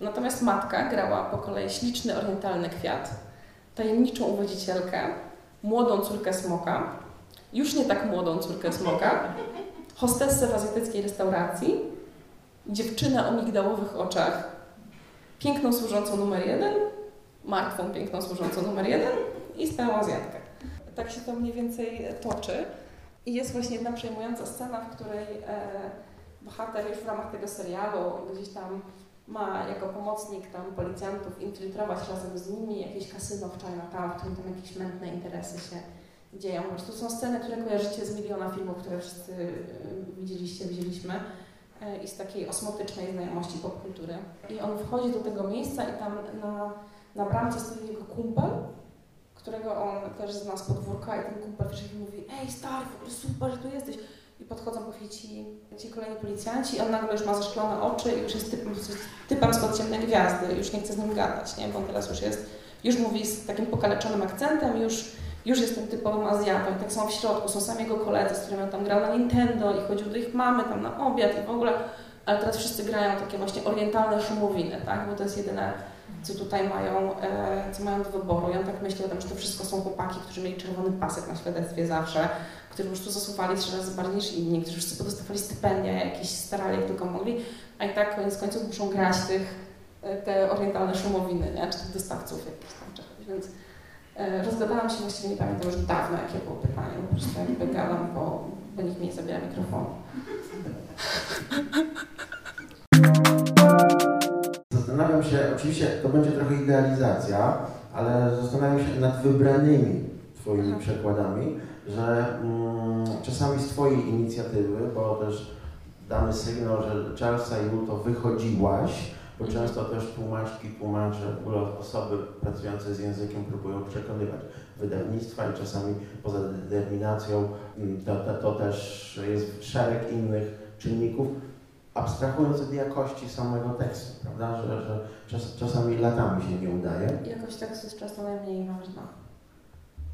Natomiast matka grała po kolei śliczny orientalny kwiat, tajemniczą uwodzicielkę, młodą córkę smoka, już nie tak młodą córkę smoka, hostessę w azjatyckiej restauracji, dziewczynę o migdałowych oczach, piękną służącą numer 1, martwą piękną służącą numer 1 i starą Azjatkę. Tak się to mniej więcej toczy. I jest właśnie jedna przejmująca scena, w której bohater już w ramach tego serialu gdzieś tam ma jako pomocnik tam policjantów infiltrować razem z nimi jakieś kasyno w Chinatown, w którym tam jakieś mętne interesy się dzieją. Po prostu są sceny, które kojarzycie z miliona filmów, które wszyscy widzieliście, widzieliśmy i z takiej osmotycznej znajomości popkultury. I on wchodzi do tego miejsca i tam na bramce stoi jego kumpel, którego on też zna z podwórka i ten kumpel też mówi: ej stary, w ogóle super, że tu jesteś. I podchodzą po chwili ci kolejni policjanci i on nagle już ma zaszklone oczy i już jest typem spod ciemnej gwiazdy, już nie chce z nim gadać, nie? Bo on teraz już mówi z takim pokaleczonym akcentem, już jest tym typowym Azjatą i tak są w środku, są sami jego koledzy, z którymi on tam grał na Nintendo i chodził do ich mamy tam na obiad i w ogóle, ale teraz wszyscy grają takie właśnie orientalne szumowiny, tak? Bo to jest jedyne, co tutaj mają, co mają do wyboru. I on tak myśli o tym, że to wszystko są chłopaki, którzy mieli czerwony pasek na świadectwie zawsze, którzy już tu zasuwali 3 razy bardziej niż inni, którzy wszyscy podostawali stypendia, jakieś starali, jak tylko mogli, a i tak koniec końców muszą grać te orientalne szumowiny, nie? Czy tych dostawców jakichś tam czegoś. Więc rozgadałam się, właściwie nie pamiętam już dawno, jakie było pytanie, bo po prostu jakby gadam, bo nikt mi nie zabiera mikrofonu. Zastanawiam zastanawiam się, oczywiście to będzie trochę idealizacja, ale zastanawiam się nad wybranymi twoimi przekładami, że czasami z twojej inicjatywy, bo też damy sygnał, że Charlesa Yu to wychodziłaś, bo często też tłumaczki, tłumacze, w ogóle osoby pracujące z językiem próbują przekonywać wydawnictwa i czasami poza determinacją to też jest szereg innych czynników, abstrahując od jakości samego tekstu, prawda, że czasami latami się nie udaje. Jakość tekstu jest często najmniej ważna.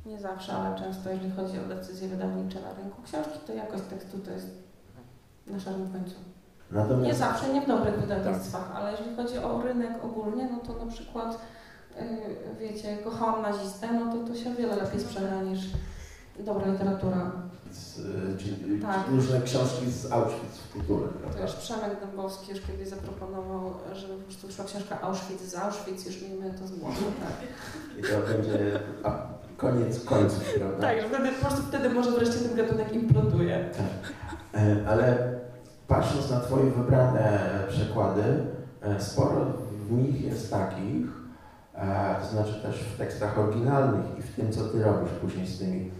Nie zawsze, ale często, jeżeli chodzi o decyzje wydawnicze na rynku książki, to jakość tekstu to jest na szarym końcu. Natomiast... Nie zawsze, nie w dobrych wydawnictwach, ale jeżeli chodzi o rynek ogólnie, no to na przykład, wiecie, kochałam nazistę, no to się o wiele lepiej sprzeda niż dobra literatura. Czyli tak. Różne książki z Auschwitz w kulturze, prawda? To już Przemek Dębowski już kiedyś zaproponował, że po prostu szła książka Auschwitz z Auschwitz, już miejmy to z głowy, tak. I to będzie koniec końców, prawda? Tak, że wtedy, po prostu wtedy może wreszcie ten gatunek imploduje. Tak. Ale patrząc na twoje wybrane przekłady, sporo w nich jest takich, to znaczy też w tekstach oryginalnych i w tym, co ty robisz później z tymi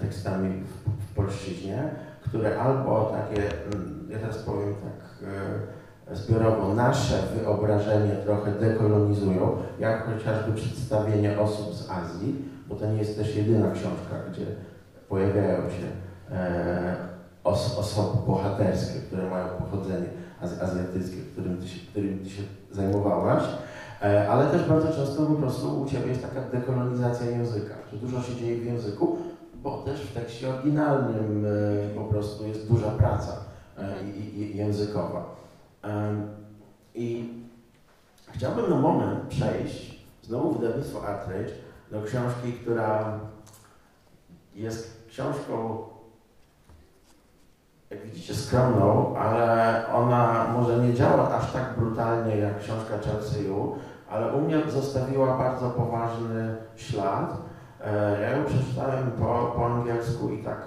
tekstami w polszczyźnie, które albo takie, ja teraz powiem tak zbiorowo, nasze wyobrażenie trochę dekolonizują, jak chociażby przedstawienie osób z Azji, bo to nie jest też jedyna książka, gdzie pojawiają się osoby bohaterskie, które mają pochodzenie azjatyckie, którym ty się zajmowałaś, ale też bardzo często po prostu u ciebie jest taka dekolonizacja języka, że dużo się dzieje w języku, bo też w tekście oryginalnym po prostu jest duża praca językowa. I chciałbym na moment przejść, znowu wydawnictwo ArtRage, do książki, która jest książką, jak widzicie, skromną, ale ona może nie działa aż tak brutalnie jak książka Charlesa Yu, ale u mnie zostawiła bardzo poważny ślad. Ja ją przeczytałem po angielsku i tak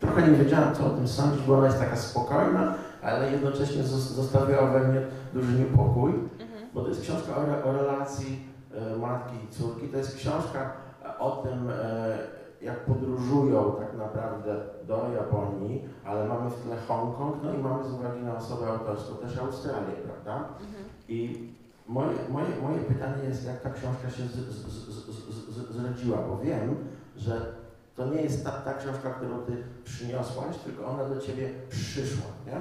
trochę nie wiedziałem, co o tym sądzić, bo ona jest taka spokojna, ale jednocześnie zostawiła we mnie duży niepokój, bo to jest książka o relacji matki i córki. To jest książka o tym, jak podróżują tak naprawdę do Japonii, ale mamy w tle Hongkong, no i mamy z uwagi na osobę autorską też Australię, prawda? I moje pytanie jest, jak ta książka się zrodziła, bo wiem, że to nie jest ta książka, którą ty przyniosłaś, tylko ona do ciebie przyszła, nie?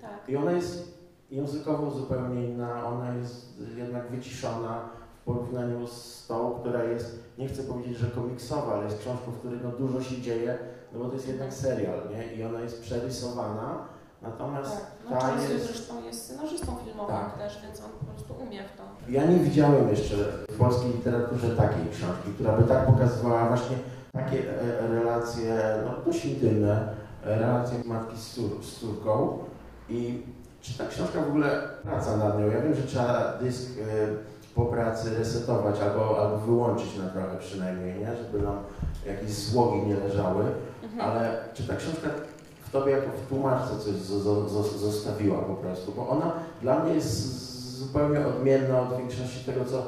Tak. I ona jest językowo zupełnie inna, ona jest jednak wyciszona, w porównaniu z tą, która jest, nie chcę powiedzieć, że komiksowa, ale jest książką, w której no, dużo się dzieje, no bo to jest jednak serial, nie? I ona jest przerysowana, natomiast tak, no, ta Charles jest... zresztą jest scenarzystą filmowym tak. Też, więc on po prostu umie w to. Ja nie widziałem jeszcze w polskiej literaturze takiej książki, która by tak pokazywała właśnie takie relacje, no dość intymne, relacje matki z córką. I czy ta książka w ogóle praca nad nią? Ja wiem, że trzeba dysk po pracy resetować albo wyłączyć na trochę przynajmniej, nie? Żeby nam jakieś złogi nie leżały, ale czy ta książka w tobie jako w tłumaczce coś zostawiła po prostu, bo ona dla mnie jest zupełnie odmienna od większości tego, co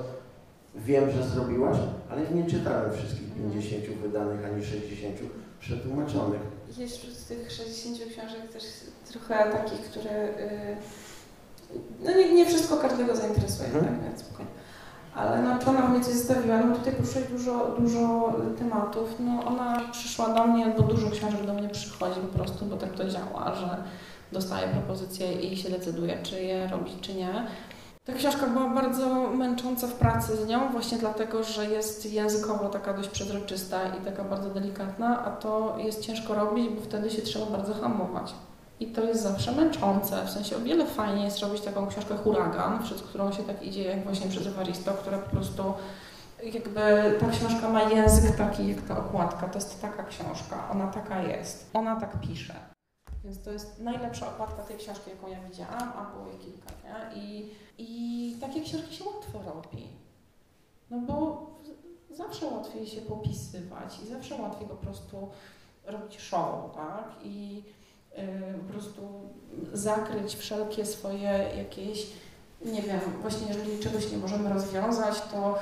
wiem, że zrobiłaś, ale nie czytałem wszystkich 50 wydanych ani 60 przetłumaczonych. Jest z tych 60 książek też trochę takich, które... No nie wszystko każdego zainteresuje, tak więc spokojnie. Ale no, czy ona mnie coś zostawiła? No tutaj poruszyłeś dużo tematów. No ona przyszła do mnie, bo dużo książek do mnie przychodzi po prostu, bo tak to działa, że dostaję propozycje i się decyduje, czy je robić, czy nie. Ta książka była bardzo męcząca w pracy z nią, właśnie dlatego, że jest językowo taka dość przezroczysta i taka bardzo delikatna, a to jest ciężko robić, bo wtedy się trzeba bardzo hamować. I to jest zawsze męczące, w sensie o wiele fajniej jest robić taką książkę huragan, przez którą się tak idzie jak właśnie przez Evaristo, która po prostu jakby ta książka ma język taki jak ta okładka, to jest taka książka, ona taka jest, ona tak pisze. Więc to jest najlepsza okładka tej książki, jaką ja widziałam, a było jej kilka, nie? I takie książki się łatwo robi, no bo zawsze łatwiej się popisywać i zawsze łatwiej po prostu robić show, tak? I po prostu zakryć wszelkie swoje jakieś nie wiem, właśnie jeżeli czegoś nie możemy rozwiązać, to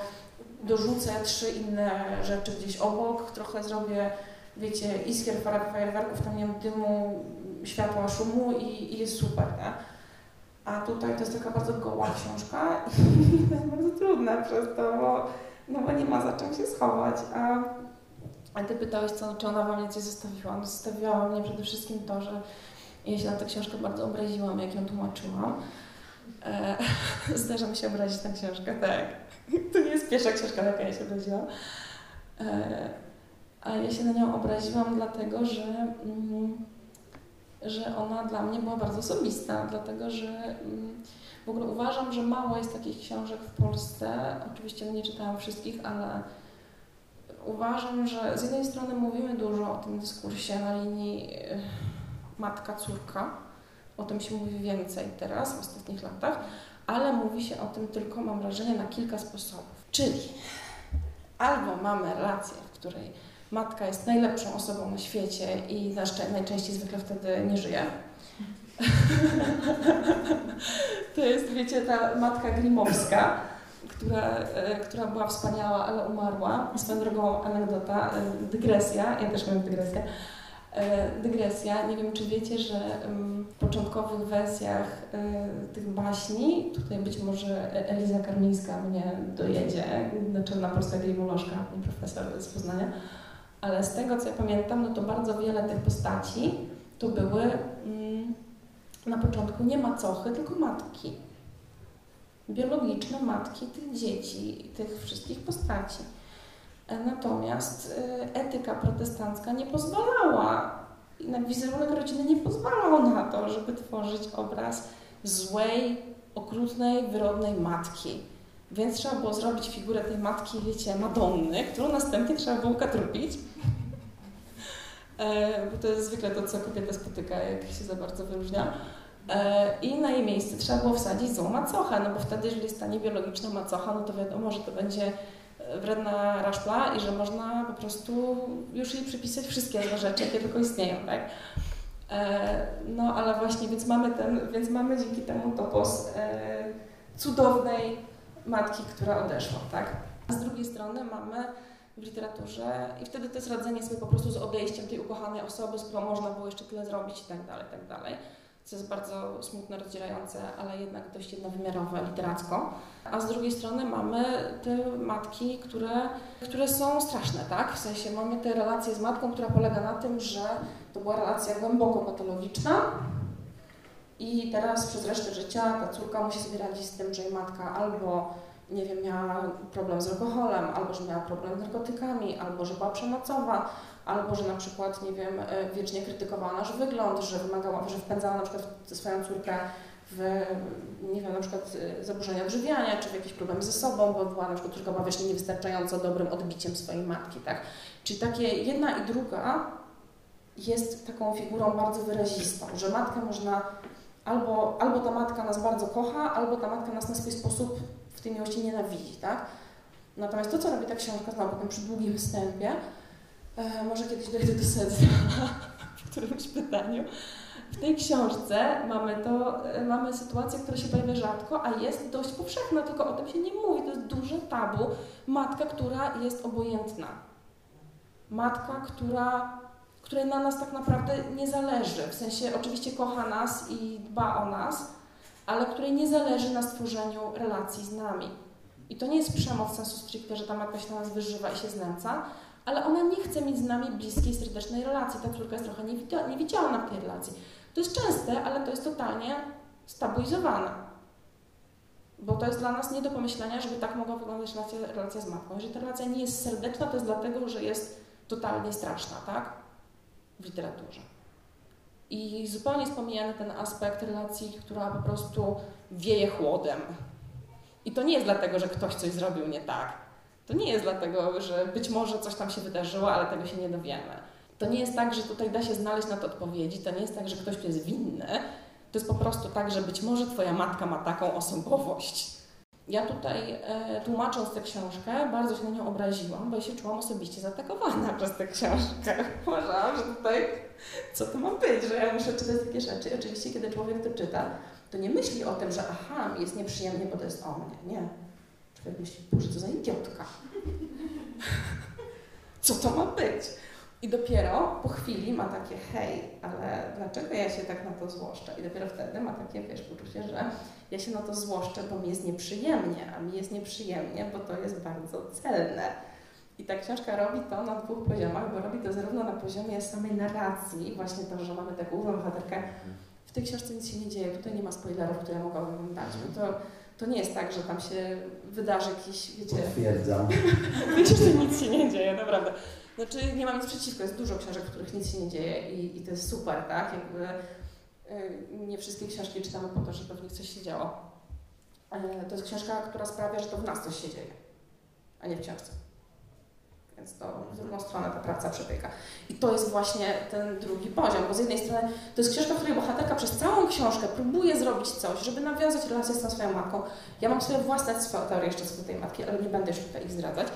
dorzucę 3 inne rzeczy gdzieś obok, trochę zrobię, wiecie, iskier, fajerwerków, tam nie wiem, dymu, światła, szumu i jest super, nie? A tutaj to jest taka bardzo goła książka i to jest bardzo trudne przez to, bo nie ma za czym się schować. A ty pytałeś, czy ona we mnie coś zostawiła? No, zostawiła mnie przede wszystkim to, że ja się na tę książkę bardzo obraziłam, jak ją tłumaczyłam. Zdarza mi się obrazić na książkę, tak. To nie jest pierwsza książka, na jaką ja się obraziłam. A ja się na nią obraziłam dlatego, że ona dla mnie była bardzo osobista, dlatego że w ogóle uważam, że mało jest takich książek w Polsce. Oczywiście nie czytałam wszystkich, ale uważam, że z jednej strony mówimy dużo o tym dyskursie na linii matka-córka, o tym się mówi więcej teraz, w ostatnich latach, ale mówi się o tym tylko, mam wrażenie, na kilka sposobów. Czyli albo mamy rację, w której matka jest najlepszą osobą na świecie i najczęściej zwykle wtedy nie żyje. To jest, wiecie, ta matka Grimmowska, która była wspaniała, ale umarła. Swoją drogą anegdota, dygresja, ja też mam dygresję. Dygresja. Nie wiem, czy wiecie, że w początkowych wersjach tych baśni, tutaj być może Eliza Karmińska mnie dojedzie, naczelna polska grimulożka, pani profesor z Poznania, ale z tego, co ja pamiętam, no to bardzo wiele tych postaci to były na początku nie macochy, tylko matki. Biologiczne matki tych dzieci, tych wszystkich postaci. Natomiast etyka protestancka nie pozwalała, wizerunek rodziny nie pozwalał na to, żeby tworzyć obraz złej, okrutnej, wyrodnej matki. Więc trzeba było zrobić figurę tej matki, wiecie, Madonny, którą następnie trzeba było ukatrupić. Bo to jest zwykle to, co kobieta spotyka, jak się za bardzo wyróżnia. I na jej miejsce trzeba było wsadzić złą macochę, no bo wtedy, jeżeli stanie biologiczna macocha, no to wiadomo, że to będzie wredna raszpla i że można po prostu już jej przypisać wszystkie złe rzeczy, jakie tylko istnieją, tak? No ale właśnie, więc mamy dzięki temu topos cudownej matki, która odeszła, tak? A z drugiej strony mamy w literaturze, i wtedy to jest radzenie sobie po prostu z odejściem tej ukochanej osoby, z którą można było jeszcze tyle zrobić i tak dalej, co jest bardzo smutne, rozdzierające, ale jednak dość jednowymiarowe literacko. A z drugiej strony mamy te matki, które są straszne, tak? W sensie mamy te relacje z matką, która polega na tym, że to była relacja głęboko patologiczna i teraz przez resztę życia ta córka musi sobie radzić z tym, że jej matka albo, nie wiem, miała problem z alkoholem, albo że miała problem z narkotykami, albo że była przemocowa, albo że na przykład, nie wiem, wiecznie krytykowała nasz wygląd, że wymagała, że wpędzała na przykład swoją córkę w, nie wiem, na przykład zaburzenia odżywiania, czy w jakiś problem ze sobą, bo była na przykład córka była wiecznie niewystarczająco dobrym odbiciem swojej matki, tak? Czyli takie jedna i druga jest taką figurą bardzo wyrazistą, że matkę można, albo ta matka nas bardzo kocha, albo ta matka nas na swój sposób w tej miłości nienawidzi, tak? Natomiast to, co robi ta książka, znowu potem przy długim wstępie, może kiedyś dojdę do sedna w którymś pytaniu. W tej książce mamy sytuację, która się pojawia rzadko, a jest dość powszechna, tylko o tym się nie mówi. To jest duże tabu. Matka, która jest obojętna. Matka, której na nas tak naprawdę nie zależy. W sensie oczywiście kocha nas i dba o nas, ale której nie zależy na stworzeniu relacji z nami. I to nie jest przemoc sensu stricte, że ta matka się na nas wyżywa i się znęca, ale ona nie chce mieć z nami bliskiej, serdecznej relacji. Ta córka jest trochę niewidzialna w tej relacji. To jest częste, ale to jest totalnie stabilizowane. Bo to jest dla nas nie do pomyślenia, żeby tak mogła wyglądać relacja z matką. Jeżeli ta relacja nie jest serdeczna, to jest dlatego, że jest totalnie straszna, tak? W literaturze. I zupełnie jest pomijany ten aspekt relacji, która po prostu wieje chłodem. I to nie jest dlatego, że ktoś coś zrobił nie tak. To nie jest dlatego, że być może coś tam się wydarzyło, ale tego się nie dowiemy. To nie jest tak, że tutaj da się znaleźć na to odpowiedzi, to nie jest tak, że ktoś jest winny. To jest po prostu tak, że być może twoja matka ma taką osobowość. Ja tutaj tłumacząc tę książkę, bardzo się na nią obraziłam, bo ja się czułam osobiście zaatakowana przez tę książkę. Uważałam, że tutaj co to ma być, że ja muszę czytać takie rzeczy. Oczywiście, kiedy człowiek to czyta, to nie myśli o tym, że aha, mi jest nieprzyjemnie, bo to jest o mnie. Nie. Człowiek myśli, Boże, co za idiotka. Co to ma być? I dopiero po chwili ma takie hej, ale dlaczego ja się tak na to złoszczę? I dopiero wtedy ma takie, wiesz, poczucie, że ja się na to złoszczę, bo mi jest nieprzyjemnie, a mi jest nieprzyjemnie, bo to jest bardzo celne. I ta książka robi to na dwóch poziomach, bo robi to zarówno na poziomie samej narracji, właśnie to, że mamy taką główną bohaterkę. W tej książce nic się nie dzieje, tutaj nie ma spoilerów, które mogłabym wam dać, bo to nie jest tak, że tam się wydarzy jakiś, wiecie... Potwierdzam. Wiecie, że nic się nie dzieje, naprawdę. Znaczy nie mam nic przeciwko, jest dużo książek, w których nic się nie dzieje i to jest super, tak? Jakby nie wszystkie książki czytamy po to, żeby w nich coś się działo. To jest książka, która sprawia, że to w nas coś się dzieje, a nie w książce. Więc to z drugą stronę ta praca przebiega. I to jest właśnie ten drugi poziom, bo z jednej strony to jest książka, w której bohaterka przez całą książkę próbuje zrobić coś, żeby nawiązać relację z tą swoją matką. Ja mam swoje własne teorie jeszcze co do tej matki, ale nie będę już tutaj ich zdradzać.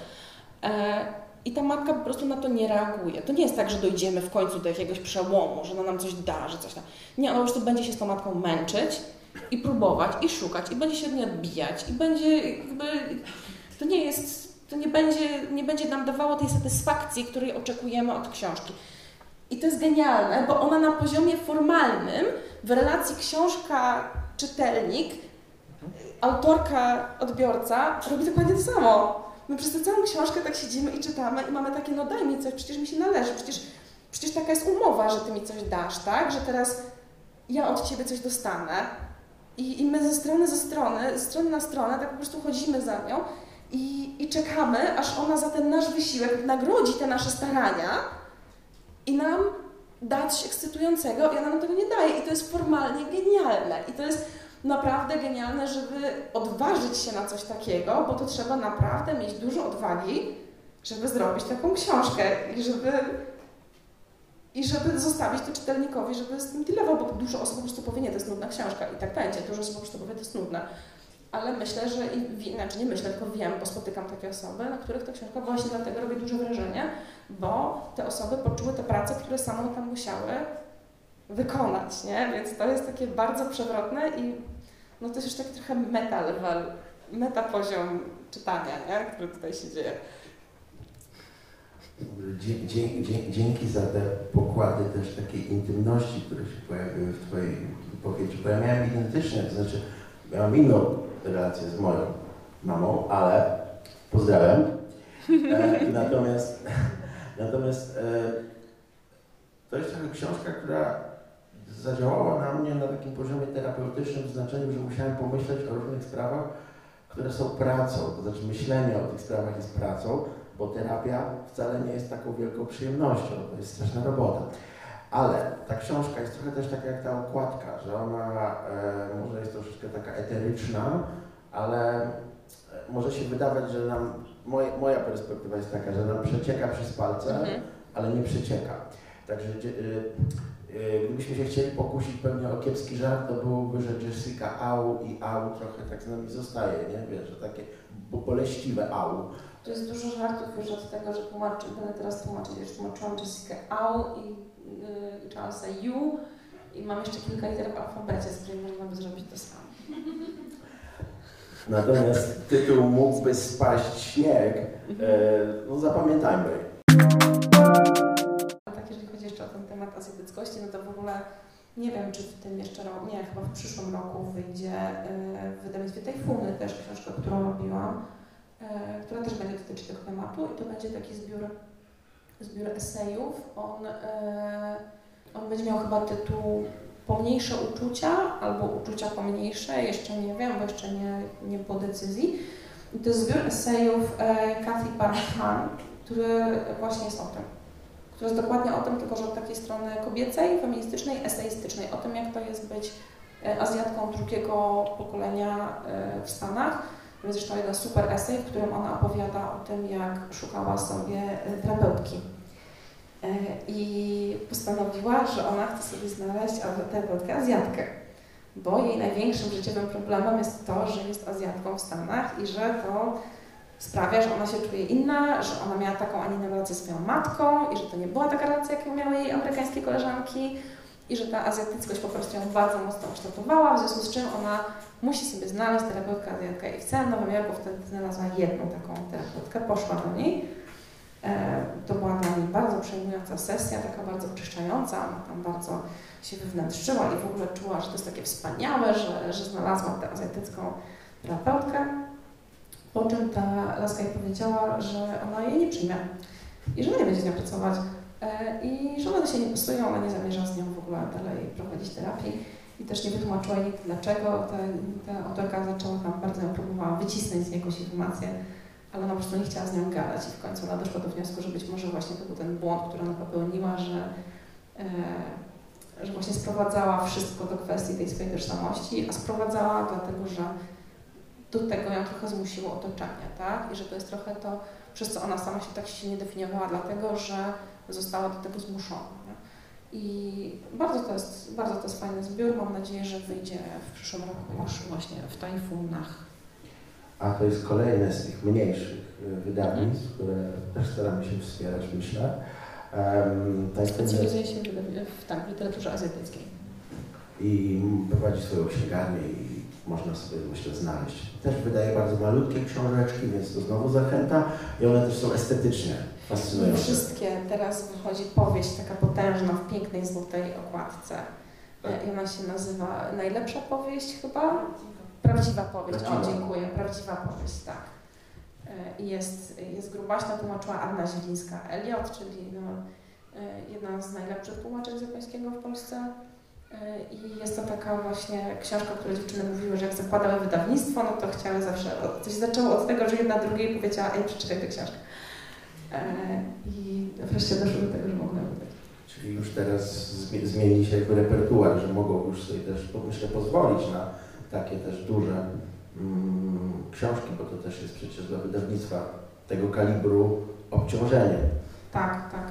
I ta matka po prostu na to nie reaguje. To nie jest tak, że dojdziemy w końcu do jakiegoś przełomu, że ona nam coś da, że coś tam. Nie, ona po prostu będzie się z tą matką męczyć i próbować, i szukać, i będzie się od niej odbijać, i będzie jakby... To nie będzie nam dawało tej satysfakcji, której oczekujemy od książki. I to jest genialne, bo ona na poziomie formalnym, w relacji książka-czytelnik, autorka-odbiorca robi dokładnie to samo. My przez tę całą książkę tak siedzimy i czytamy i mamy takie, no daj mi coś, przecież mi się należy, przecież taka jest umowa, że ty mi coś dasz, tak? Że teraz ja od ciebie coś dostanę. I my ze strony na stronę tak po prostu chodzimy za nią i czekamy, aż ona za ten nasz wysiłek nagrodzi te nasze starania i nam da coś ekscytującego i ona nam tego nie daje. I to jest formalnie genialne. I to jest naprawdę genialne, żeby odważyć się na coś takiego, bo to trzeba naprawdę mieć dużo odwagi, żeby zrobić taką książkę i żeby zostawić to czytelnikowi, żeby z tym dealował, bo dużo osób po prostu powie, nie, to jest nudna książka i tak będzie, dużo osób po prostu powie, to jest nudna. Ale myślę, że, znaczy nie myślę, tylko wiem, bo spotykam takie osoby, na których ta książka właśnie dlatego robi duże wrażenie, bo te osoby poczuły te prace, które same tam musiały wykonać, nie? Więc to jest takie bardzo przewrotne i no to jest już taki trochę metapoziom czytania, nie? Który tutaj się dzieje. Dzięki za te pokłady też takiej intymności, które się pojawiły w twojej wypowiedzi, bo ja miałem identyczne, to znaczy ja mam inną relację z moją mamą, ale pozdrawiam. Natomiast to jest taka książka, która zadziałała na mnie na takim poziomie terapeutycznym w znaczeniu, że musiałem pomyśleć o różnych sprawach, które są pracą, to znaczy myślenie o tych sprawach jest pracą, bo terapia wcale nie jest taką wielką przyjemnością, to jest straszna robota. Ale ta książka jest trochę też taka jak ta okładka, że ona może jest troszeczkę taka eteryczna, ale może się wydawać, że nam, moja perspektywa jest taka, że nam przecieka przez palce, ale nie przecieka. Także gdybyśmy się chcieli pokusić pewnie o kiepski żart, to byłoby, że Jessica Au i Au trochę tak z nami zostaje, nie? Wiesz, że takie boleściwe Au. To jest dużo żartów już od tego, że będę teraz tłumaczyć, już tłumaczyłam Jessica Au i Charlesa Yu i mam jeszcze kilka liter w alfabecie, z którymi można by zrobić to samo. Natomiast tytuł mógłby spaść śnieg, no zapamiętajmy. Temat azjatyckości, no to w ogóle nie wiem, czy w tym jeszcze roku, nie, chyba w przyszłym roku wyjdzie wydawnictwie Tajfuny też książkę, którą robiłam, która też będzie dotyczyć tego tematu i to będzie taki zbiór esejów. On będzie miał chyba tytuł Pomniejsze uczucia albo uczucia pomniejsze, jeszcze nie wiem, bo jeszcze nie było decyzji. I to jest zbiór esejów Kathy Parhan, który właśnie jest o tym. To jest dokładnie o tym, tylko że od takiej strony kobiecej, feministycznej, eseistycznej, o tym, jak to jest być Azjatką drugiego pokolenia w Stanach. Jest zresztą jeden super esej, w którym ona opowiada o tym, jak szukała sobie terapeutki. I postanowiła, że ona chce sobie znaleźć terapeutkę Azjatkę, bo jej największym życiowym problemem jest to, że jest Azjatką w Stanach i że to sprawia, że ona się czuje inna, że ona miała taką, a nie inną relację z swoją matką i że to nie była taka relacja, jaką miały jej amerykańskie koleżanki i że ta azjatyckość po prostu ją bardzo mocno kształtowała, w związku z czym ona musi sobie znaleźć terapeutkę azjatkę i w całym Nowym Jorku wtedy znalazła jedną taką terapeutkę, poszła do niej. To była dla niej bardzo przejmująca sesja, taka bardzo oczyszczająca, ona tam bardzo się wewnętrzyła i w ogóle czuła, że to jest takie wspaniałe, że znalazła tę azjatycką terapeutkę, po czym ta laska jej powiedziała, że ona jej nie przyjmie i że nie będzie z nią pracować. I że one do siebie nie pasują, ona nie zamierza z nią w ogóle dalej prowadzić terapii i też nie wytłumaczyła nigdy dlaczego. Ta autorka zaczęła tam bardzo ją próbowała wycisnąć z niej jakąś informację, ale ona po prostu nie chciała z nią gadać i w końcu ona doszła do wniosku, że być może właśnie to był ten błąd, który ona popełniła, że właśnie sprowadzała wszystko do kwestii tej swojej tożsamości, a sprowadzała dlatego, że do tego ją trochę zmusiło otoczenie, tak? I że to jest trochę to, przez co ona sama się tak silnie definiowała, dlatego, że została do tego zmuszona. Nie? I bardzo to jest fajny zbiór. Mam nadzieję, że wyjdzie w przyszłym roku już właśnie w Tajfunach. A to jest kolejne z tych mniejszych wydawnictw, które też staramy się wspierać, myślę. Specjalizuje się w literaturze azjatyckiej. I prowadzi swoją księgarnię i można sobie, myślę, znaleźć. Też wydaje bardzo malutkie książeczki, więc to znowu zachęta i one też są estetyczne, fascynujące. Wszystkie. Teraz wychodzi powieść taka potężna w pięknej, złotej okładce. I ona się nazywa Najlepsza powieść chyba? Prawdziwa powieść. Prawdziwa. O, dziękuję. Prawdziwa powieść, tak. Jest grubaśna, tłumaczyła Anna Zielińska-Eliot, czyli no, jedna z najlepszych tłumaczek z japońskiego w Polsce. I jest to taka właśnie książka, o której dziewczyny mówiły, że jak zakładały wydawnictwo, no to chciały zawsze... To się zaczęło od tego, że jedna drugiej powiedziała, ej, przeczytaj tę książkę. I wreszcie doszło do tego, że mogą wydać. Czyli już teraz zmieni się jakby repertuar, że mogą już sobie też, myślę, pozwolić na takie też duże książki, bo to też jest przecież dla wydawnictwa tego kalibru obciążenie. Tak, tak.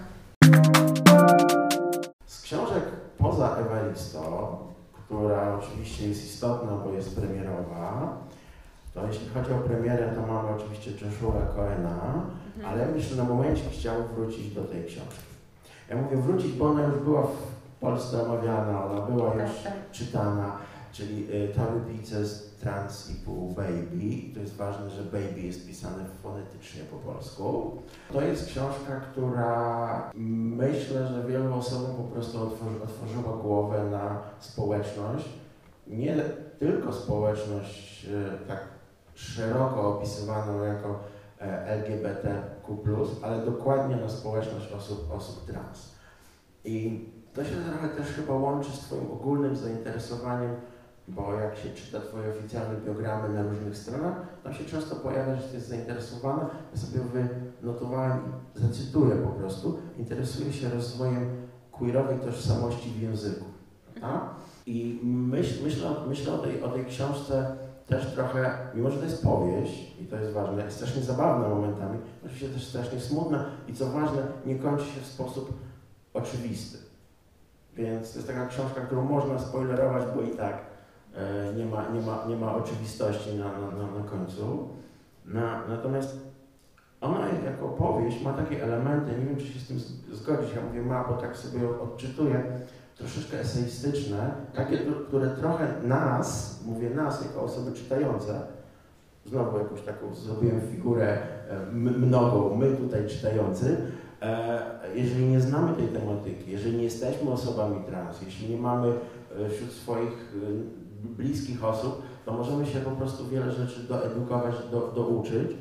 Z książek poza Evaristo, która oczywiście jest istotna, bo jest premierowa, to jeśli chodzi o premierę, to mamy oczywiście Joshua Cohena, ale myślę, na momencie chciał wrócić do tej książki. Ja mówię wrócić, bo ona już była w Polsce omawiana, ona była już czytana, czyli Tory Pieces, Trans i Pół Baby. To jest ważne, że Baby jest pisane fonetycznie po polsku. To jest książka, która myślę, że wielu osobom po prostu otworzyła głowę na społeczność. Nie tylko społeczność tak szeroko opisywaną jako LGBTQ+, ale dokładnie na społeczność osób trans. I to się trochę też chyba łączy z Twoim ogólnym zainteresowaniem, bo jak się czyta Twoje oficjalne biogramy na różnych stronach, tam się często pojawia, że jest zainteresowana. Ja sobie wynotowałem i zacytuję po prostu. Interesuje się rozwojem queerowej tożsamości w języku. Prawda? I myślę o tej książce też trochę, mimo że to jest powieść i to jest ważne, jest strasznie zabawna momentami, oczywiście też strasznie smutna i co ważne, nie kończy się w sposób oczywisty. Więc to jest taka książka, którą można spoilerować, bo i tak nie ma oczywistości na końcu. Natomiast ona jako powieść ma takie elementy, nie wiem, czy się z tym zgodzić, ja mówię ma, bo tak sobie odczytuję, troszeczkę eseistyczne, takie, które trochę nas, mówię nas jako osoby czytające, znowu jakąś taką zrobiłem figurę mnogą, my tutaj czytający, jeżeli nie znamy tej tematyki, jeżeli nie jesteśmy osobami trans, jeśli nie mamy wśród swoich bliskich osób, to możemy się po prostu wiele rzeczy doedukować, douczyć.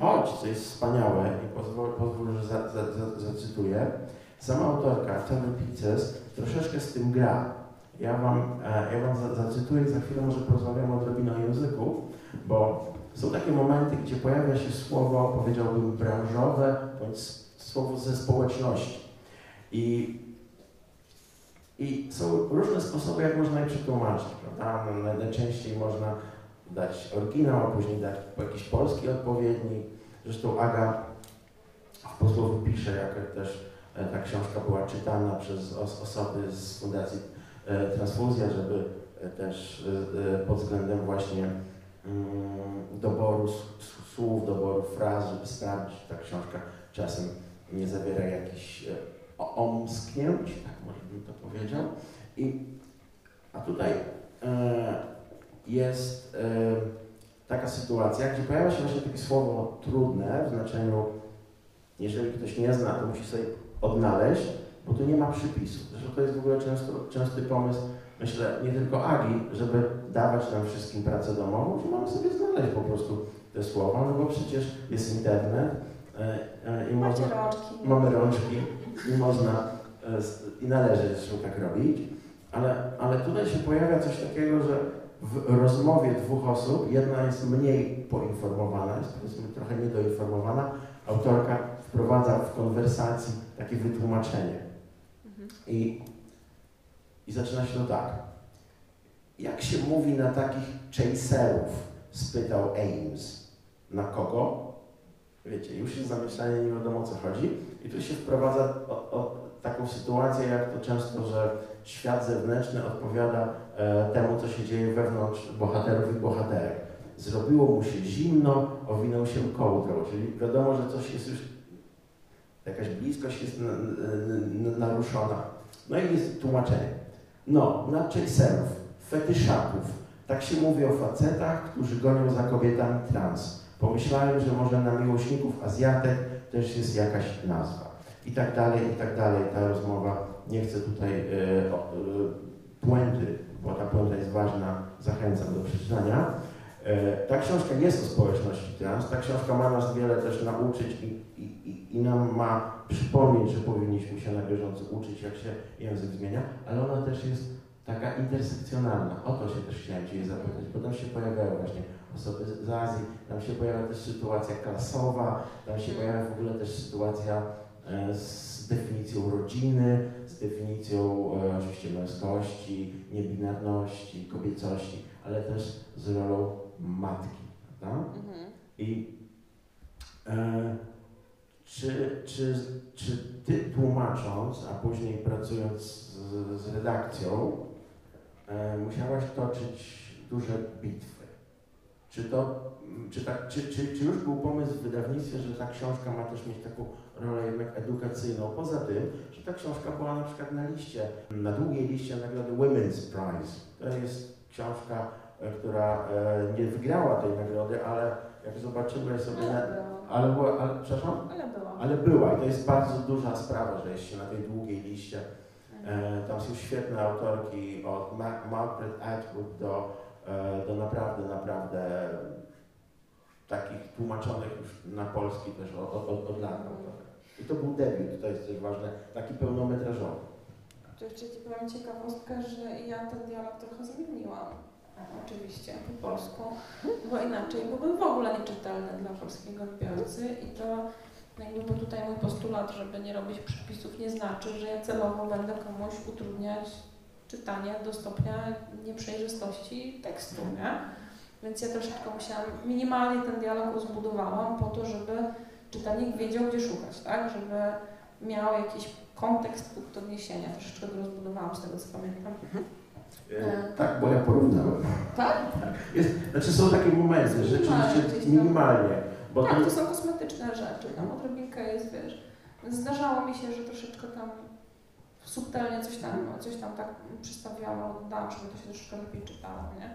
Choć, co jest wspaniałe i pozwól, że zacytuję, sama autorka, Tony Pices, troszeczkę z tym gra. Ja wam zacytuję, za chwilę może porozmawiamy odrobinę o języku, bo są takie momenty, gdzie pojawia się słowo, powiedziałbym, branżowe, bądź słowo ze społeczności. I są różne sposoby, jak można je przetłumaczyć, prawda? Najczęściej można dać oryginał, a później dać jakiś polski odpowiednik. Zresztą Aga w posłowie pisze, jak też ta książka była czytana przez osoby z Fundacji Transfuzja, żeby też pod względem właśnie doboru słów, doboru fraz, żeby sprawdzić, ta książka czasem nie zawiera jakichś omsknięć, tak może bym to powiedział. A tutaj jest taka sytuacja, gdzie pojawia się właśnie takie słowo trudne w znaczeniu, jeżeli ktoś nie zna, to musi sobie odnaleźć, bo tu nie ma przypisu. Zresztą to jest w ogóle częsty pomysł, myślę, nie tylko Agi, żeby dawać nam wszystkim pracę domową, że mamy sobie znaleźć po prostu te słowa, no bo przecież jest internet i można, mamy rączki i można i należy zresztą tak robić, ale tutaj się pojawia coś takiego, że w rozmowie dwóch osób jedna jest mniej poinformowana, jest powiedzmy trochę niedoinformowana, autorka wprowadza w konwersacji takie wytłumaczenie. I zaczyna się to tak. Jak się mówi na takich chaserów? Spytał Ames. Na kogo? Wiecie, już jest zamyślanie, nie wiadomo o co chodzi. I tu się wprowadza taką sytuację, jak to często, że świat zewnętrzny odpowiada temu, co się dzieje wewnątrz bohaterów i bohaterek. Zrobiło mu się zimno, owinął się kołdrą. Czyli wiadomo, że coś jest już, jakaś bliskość jest naruszona. No i jest tłumaczenie. No, na chaserów, fetyszaków. Tak się mówi o facetach, którzy gonią za kobietami trans. Pomyślałem, że może na miłośników Azjatek też jest jakaś nazwa. I tak dalej, i tak dalej. Ta rozmowa, nie chcę tutaj puenty, bo ta puenta jest ważna, zachęcam do przeczytania. Ta książka jest o społeczności trans, ta książka ma nas wiele też nauczyć i nam ma przypomnieć, że powinniśmy się na bieżąco uczyć, jak się język zmienia, ale ona też jest taka intersekcjonalna. O to się też chciałem Ciebie zapytać, bo tam się pojawiają właśnie osoby z Azji, tam się pojawia też sytuacja klasowa, tam się pojawia w ogóle też sytuacja z definicją rodziny, z definicją oczywiście męskości, niebinarności, kobiecości, ale też z rolą matki, prawda? I czy Ty tłumacząc, a później pracując z redakcją, musiałaś toczyć duże bitwy? Czy już był pomysł w wydawnictwie, że ta książka ma też mieć taką rolę jednak edukacyjną? Poza tym, że ta książka była na przykład na liście, na długiej liście nagrody Women's Prize. To jest książka, która nie wygrała tej nagrody, ale jak zobaczyłeś sobie... Ale była. I to jest bardzo duża sprawa, że jest się na tej długiej liście. Tam są świetne autorki od Margaret Atwood do naprawdę takich tłumaczonych już na polski też od lat. I to był debiut, to jest też ważne, taki pełnometrażowy. To jeszcze Ci powiem ciekawostkę, że ja ten dialog trochę zmieniłam. Oczywiście po polsku, bo inaczej byłby w ogóle nieczytelny dla polskiego odbiorcy i to jakby, bo tutaj mój postulat, żeby nie robić przypisów, nie znaczy, że ja celowo będę komuś utrudniać czytanie do stopnia nieprzejrzystości tekstu, nie? Więc ja troszeczkę musiałam, minimalnie ten dialog uzbudowałam po to, żeby czytelnik wiedział, gdzie szukać, tak? Żeby miał jakiś kontekst, punkt odniesienia. Troszeczkę go rozbudowałam, z tego co pamiętam. Tak, bo ja porównałem. Tak? Znaczy są takie momenty, rzeczywiście minimalnie. Bo tak, to są kosmetyczne rzeczy, tam odrobinkę jest, wiesz. Zdarzało mi się, że troszeczkę tam subtelnie coś tam tak przystawiałam, oddałam, żeby to się troszeczkę lepiej czytało, nie?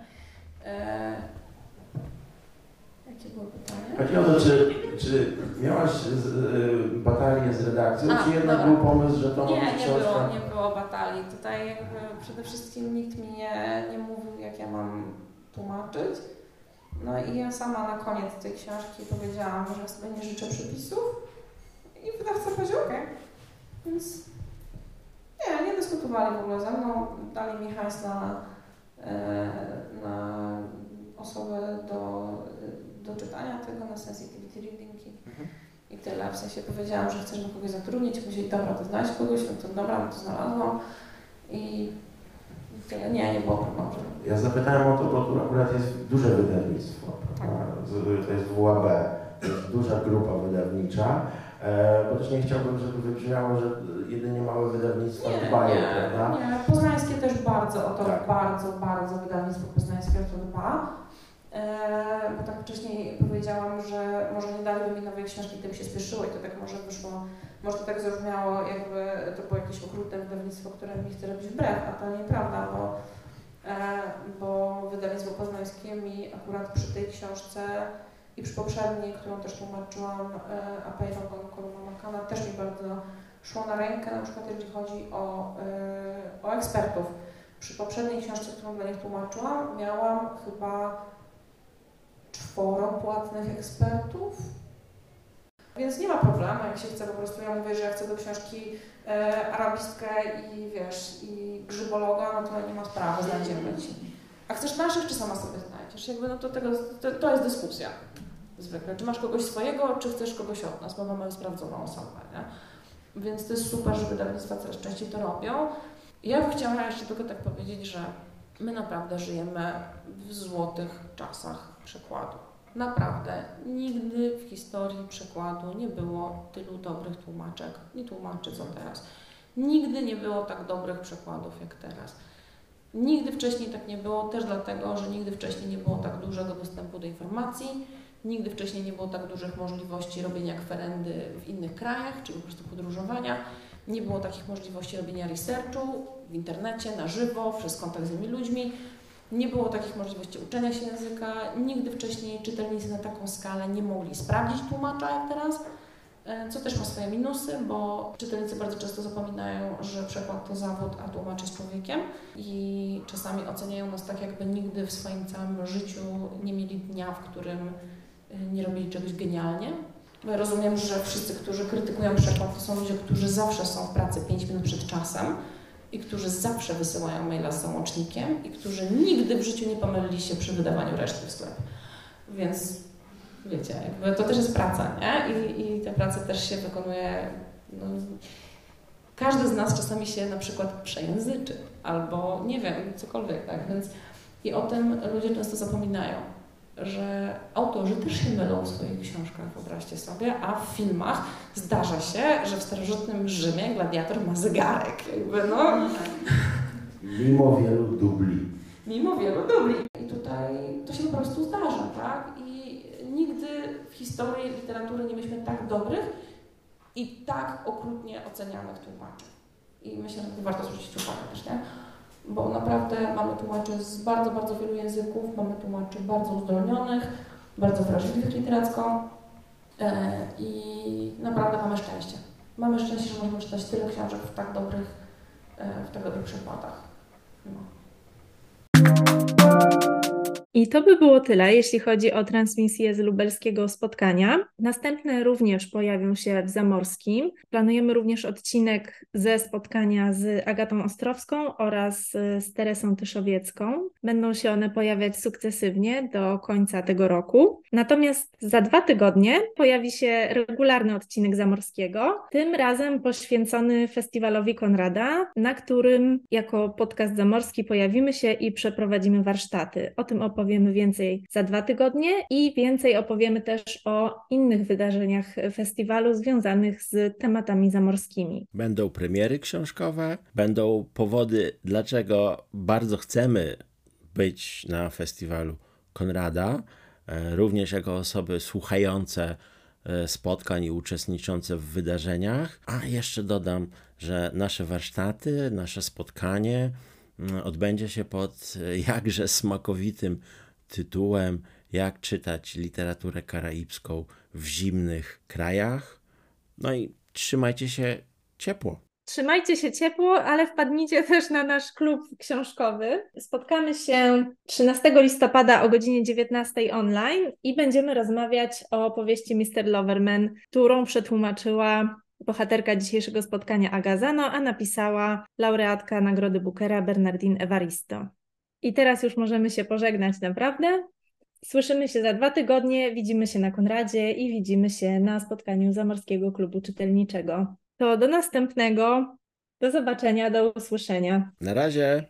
Jakie było pytanie? Chodzi o to, czy miałaś batalię z redakcją, czy jednak dobra. Był pomysł, że to może książka? Nie było batalii. Tutaj jakby przede wszystkim nikt mi nie mówił, jak ja mam tłumaczyć. No i ja sama na koniec tej książki powiedziałam, że sobie nie życzę przypisów i wydawca powiedział okej. Więc nie dyskutowali w ogóle ze mną, dali mi hajs na osobę do czytania tego na sensitivity readingi i tyle. W sensie powiedziałam, że chcesz kogoś zatrudnić, powiedzieli, dobra, to znajdź kogoś, no to dobra, no to znalazłam i tyle. Nie było problemu. Ja zapytałem o to, bo tu akurat jest duże wydawnictwo, tak. To jest WAB, to jest duża grupa wydawnicza, bo też nie chciałbym, żeby wybrzmiało, że jedynie małe wydawnictwa dbają, prawda? Nie, poznańskie też bardzo o to, tak. bardzo wydawnictwo poznańskie o to dba. Bo tak wcześniej powiedziałam, że może nie daliby mi nowej książki, tym się spieszyło i to tak może wyszło może tak zrozumiało, jakby to było jakieś okrutne wydawnictwo, które mi chce robić wbrew, a to nieprawda, bo wydawnictwo poznańskie mi akurat przy tej książce i przy poprzedniej, którą też tłumaczyłam, a pamiętam Makana, też mi bardzo szło na rękę, na przykład jeżeli chodzi o ekspertów. Przy poprzedniej książce, którą dla nich tłumaczyłam, miałam chyba 4 płatnych ekspertów. Więc nie ma problemu, jak się chce, po prostu ja mówię, że ja chcę do książki arabistkę i wiesz, i grzybologa, no to nie ma sprawy, znajdziemy ci. A chcesz naszych, czy sama sobie znajdziesz? Jakby no to, to jest dyskusja zwykle. Czy masz kogoś swojego, czy chcesz kogoś od nas, bo mamy sprawdzoną osobę, nie? Więc to jest super, że wydawnictwa coraz częściej to robią. Ja bym chciała jeszcze tylko tak powiedzieć, że my naprawdę żyjemy w złotych czasach przekładu. Naprawdę nigdy w historii przekładu nie było tylu dobrych tłumaczek i tłumaczy co teraz. Nigdy nie było tak dobrych przekładów jak teraz. Nigdy wcześniej tak nie było, też dlatego, że nigdy wcześniej nie było tak dużego dostępu do informacji, nigdy wcześniej nie było tak dużych możliwości robienia kwerendy w innych krajach, czy po prostu podróżowania. Nie było takich możliwości robienia researchu w internecie, na żywo, przez kontakt z innymi ludźmi. Nie było takich możliwości uczenia się języka. Nigdy wcześniej czytelnicy na taką skalę nie mogli sprawdzić tłumacza jak teraz, co też ma swoje minusy, bo czytelnicy bardzo często zapominają, że przekład to zawód, a tłumacz jest człowiekiem i czasami oceniają nas tak, jakby nigdy w swoim całym życiu nie mieli dnia, w którym nie robili czegoś genialnie. Bo ja rozumiem, że wszyscy, którzy krytykują przekład, to są ludzie, którzy zawsze są w pracy 5 minut przed czasem i którzy zawsze wysyłają maila z załącznikiem i którzy nigdy w życiu nie pomylili się przy wydawaniu reszty w sklepie. Więc wiecie, jakby to też jest praca, nie? I tę pracę też się wykonuje. No, każdy z nas czasami się na przykład przejęzyczy albo nie wiem, cokolwiek, tak? Więc i o tym ludzie często zapominają, że autorzy też się mylą w swoich książkach, wyobraźcie sobie, a w filmach zdarza się, że w starożytnym Rzymie gladiator ma zegarek, jakby no. Mimo wielu dubli. Mimo wielu dubli. I tutaj to się po prostu zdarza, tak? I nigdy w historii literatury nie mieliśmy tak dobrych i tak okrutnie ocenianych tłumaczy. I myślę, że to warto zwrócić uwagę też, nie? Bo naprawdę mamy tłumaczy z bardzo, bardzo wielu języków, mamy tłumaczy bardzo uzdolnionych, bardzo wrażliwych literacko i naprawdę mamy szczęście. Mamy szczęście, że możemy czytać tyle książek w tak dobrych przykładach. No. I to by było tyle, jeśli chodzi o transmisję z lubelskiego spotkania. Następne również pojawią się w Zamorskim. Planujemy również odcinek ze spotkania z Agatą Ostrowską oraz z Teresą Tyszowiecką. Będą się one pojawiać sukcesywnie do końca tego roku. Natomiast za 2 tygodnie pojawi się regularny odcinek Zamorskiego, tym razem poświęcony Festiwalowi Konrada, na którym jako podcast Zamorski pojawimy się i przeprowadzimy warsztaty. O tym opowiemy więcej za 2 tygodnie i więcej opowiemy też o innych wydarzeniach festiwalu związanych z tematami zamorskimi. Będą premiery książkowe, będą powody, dlaczego bardzo chcemy być na festiwalu Konrada, również jako osoby słuchające spotkań i uczestniczące w wydarzeniach. A jeszcze dodam, że nasze warsztaty, nasze spotkanie odbędzie się pod jakże smakowitym tytułem Jak czytać literaturę karaibską w zimnych krajach. No i trzymajcie się ciepło. Trzymajcie się ciepło, ale wpadnijcie też na nasz klub książkowy. Spotkamy się 13 listopada o godzinie 19 online i będziemy rozmawiać o powieści Mr Loverman, którą przetłumaczyła bohaterka dzisiejszego spotkania Aga Zano, a napisała laureatka Nagrody Bookera Bernardine Evaristo. I teraz już możemy się pożegnać naprawdę. Słyszymy się za 2 tygodnie, widzimy się na Konradzie i widzimy się na spotkaniu Zamorskiego Klubu Czytelniczego. To do następnego, do zobaczenia, do usłyszenia. Na razie!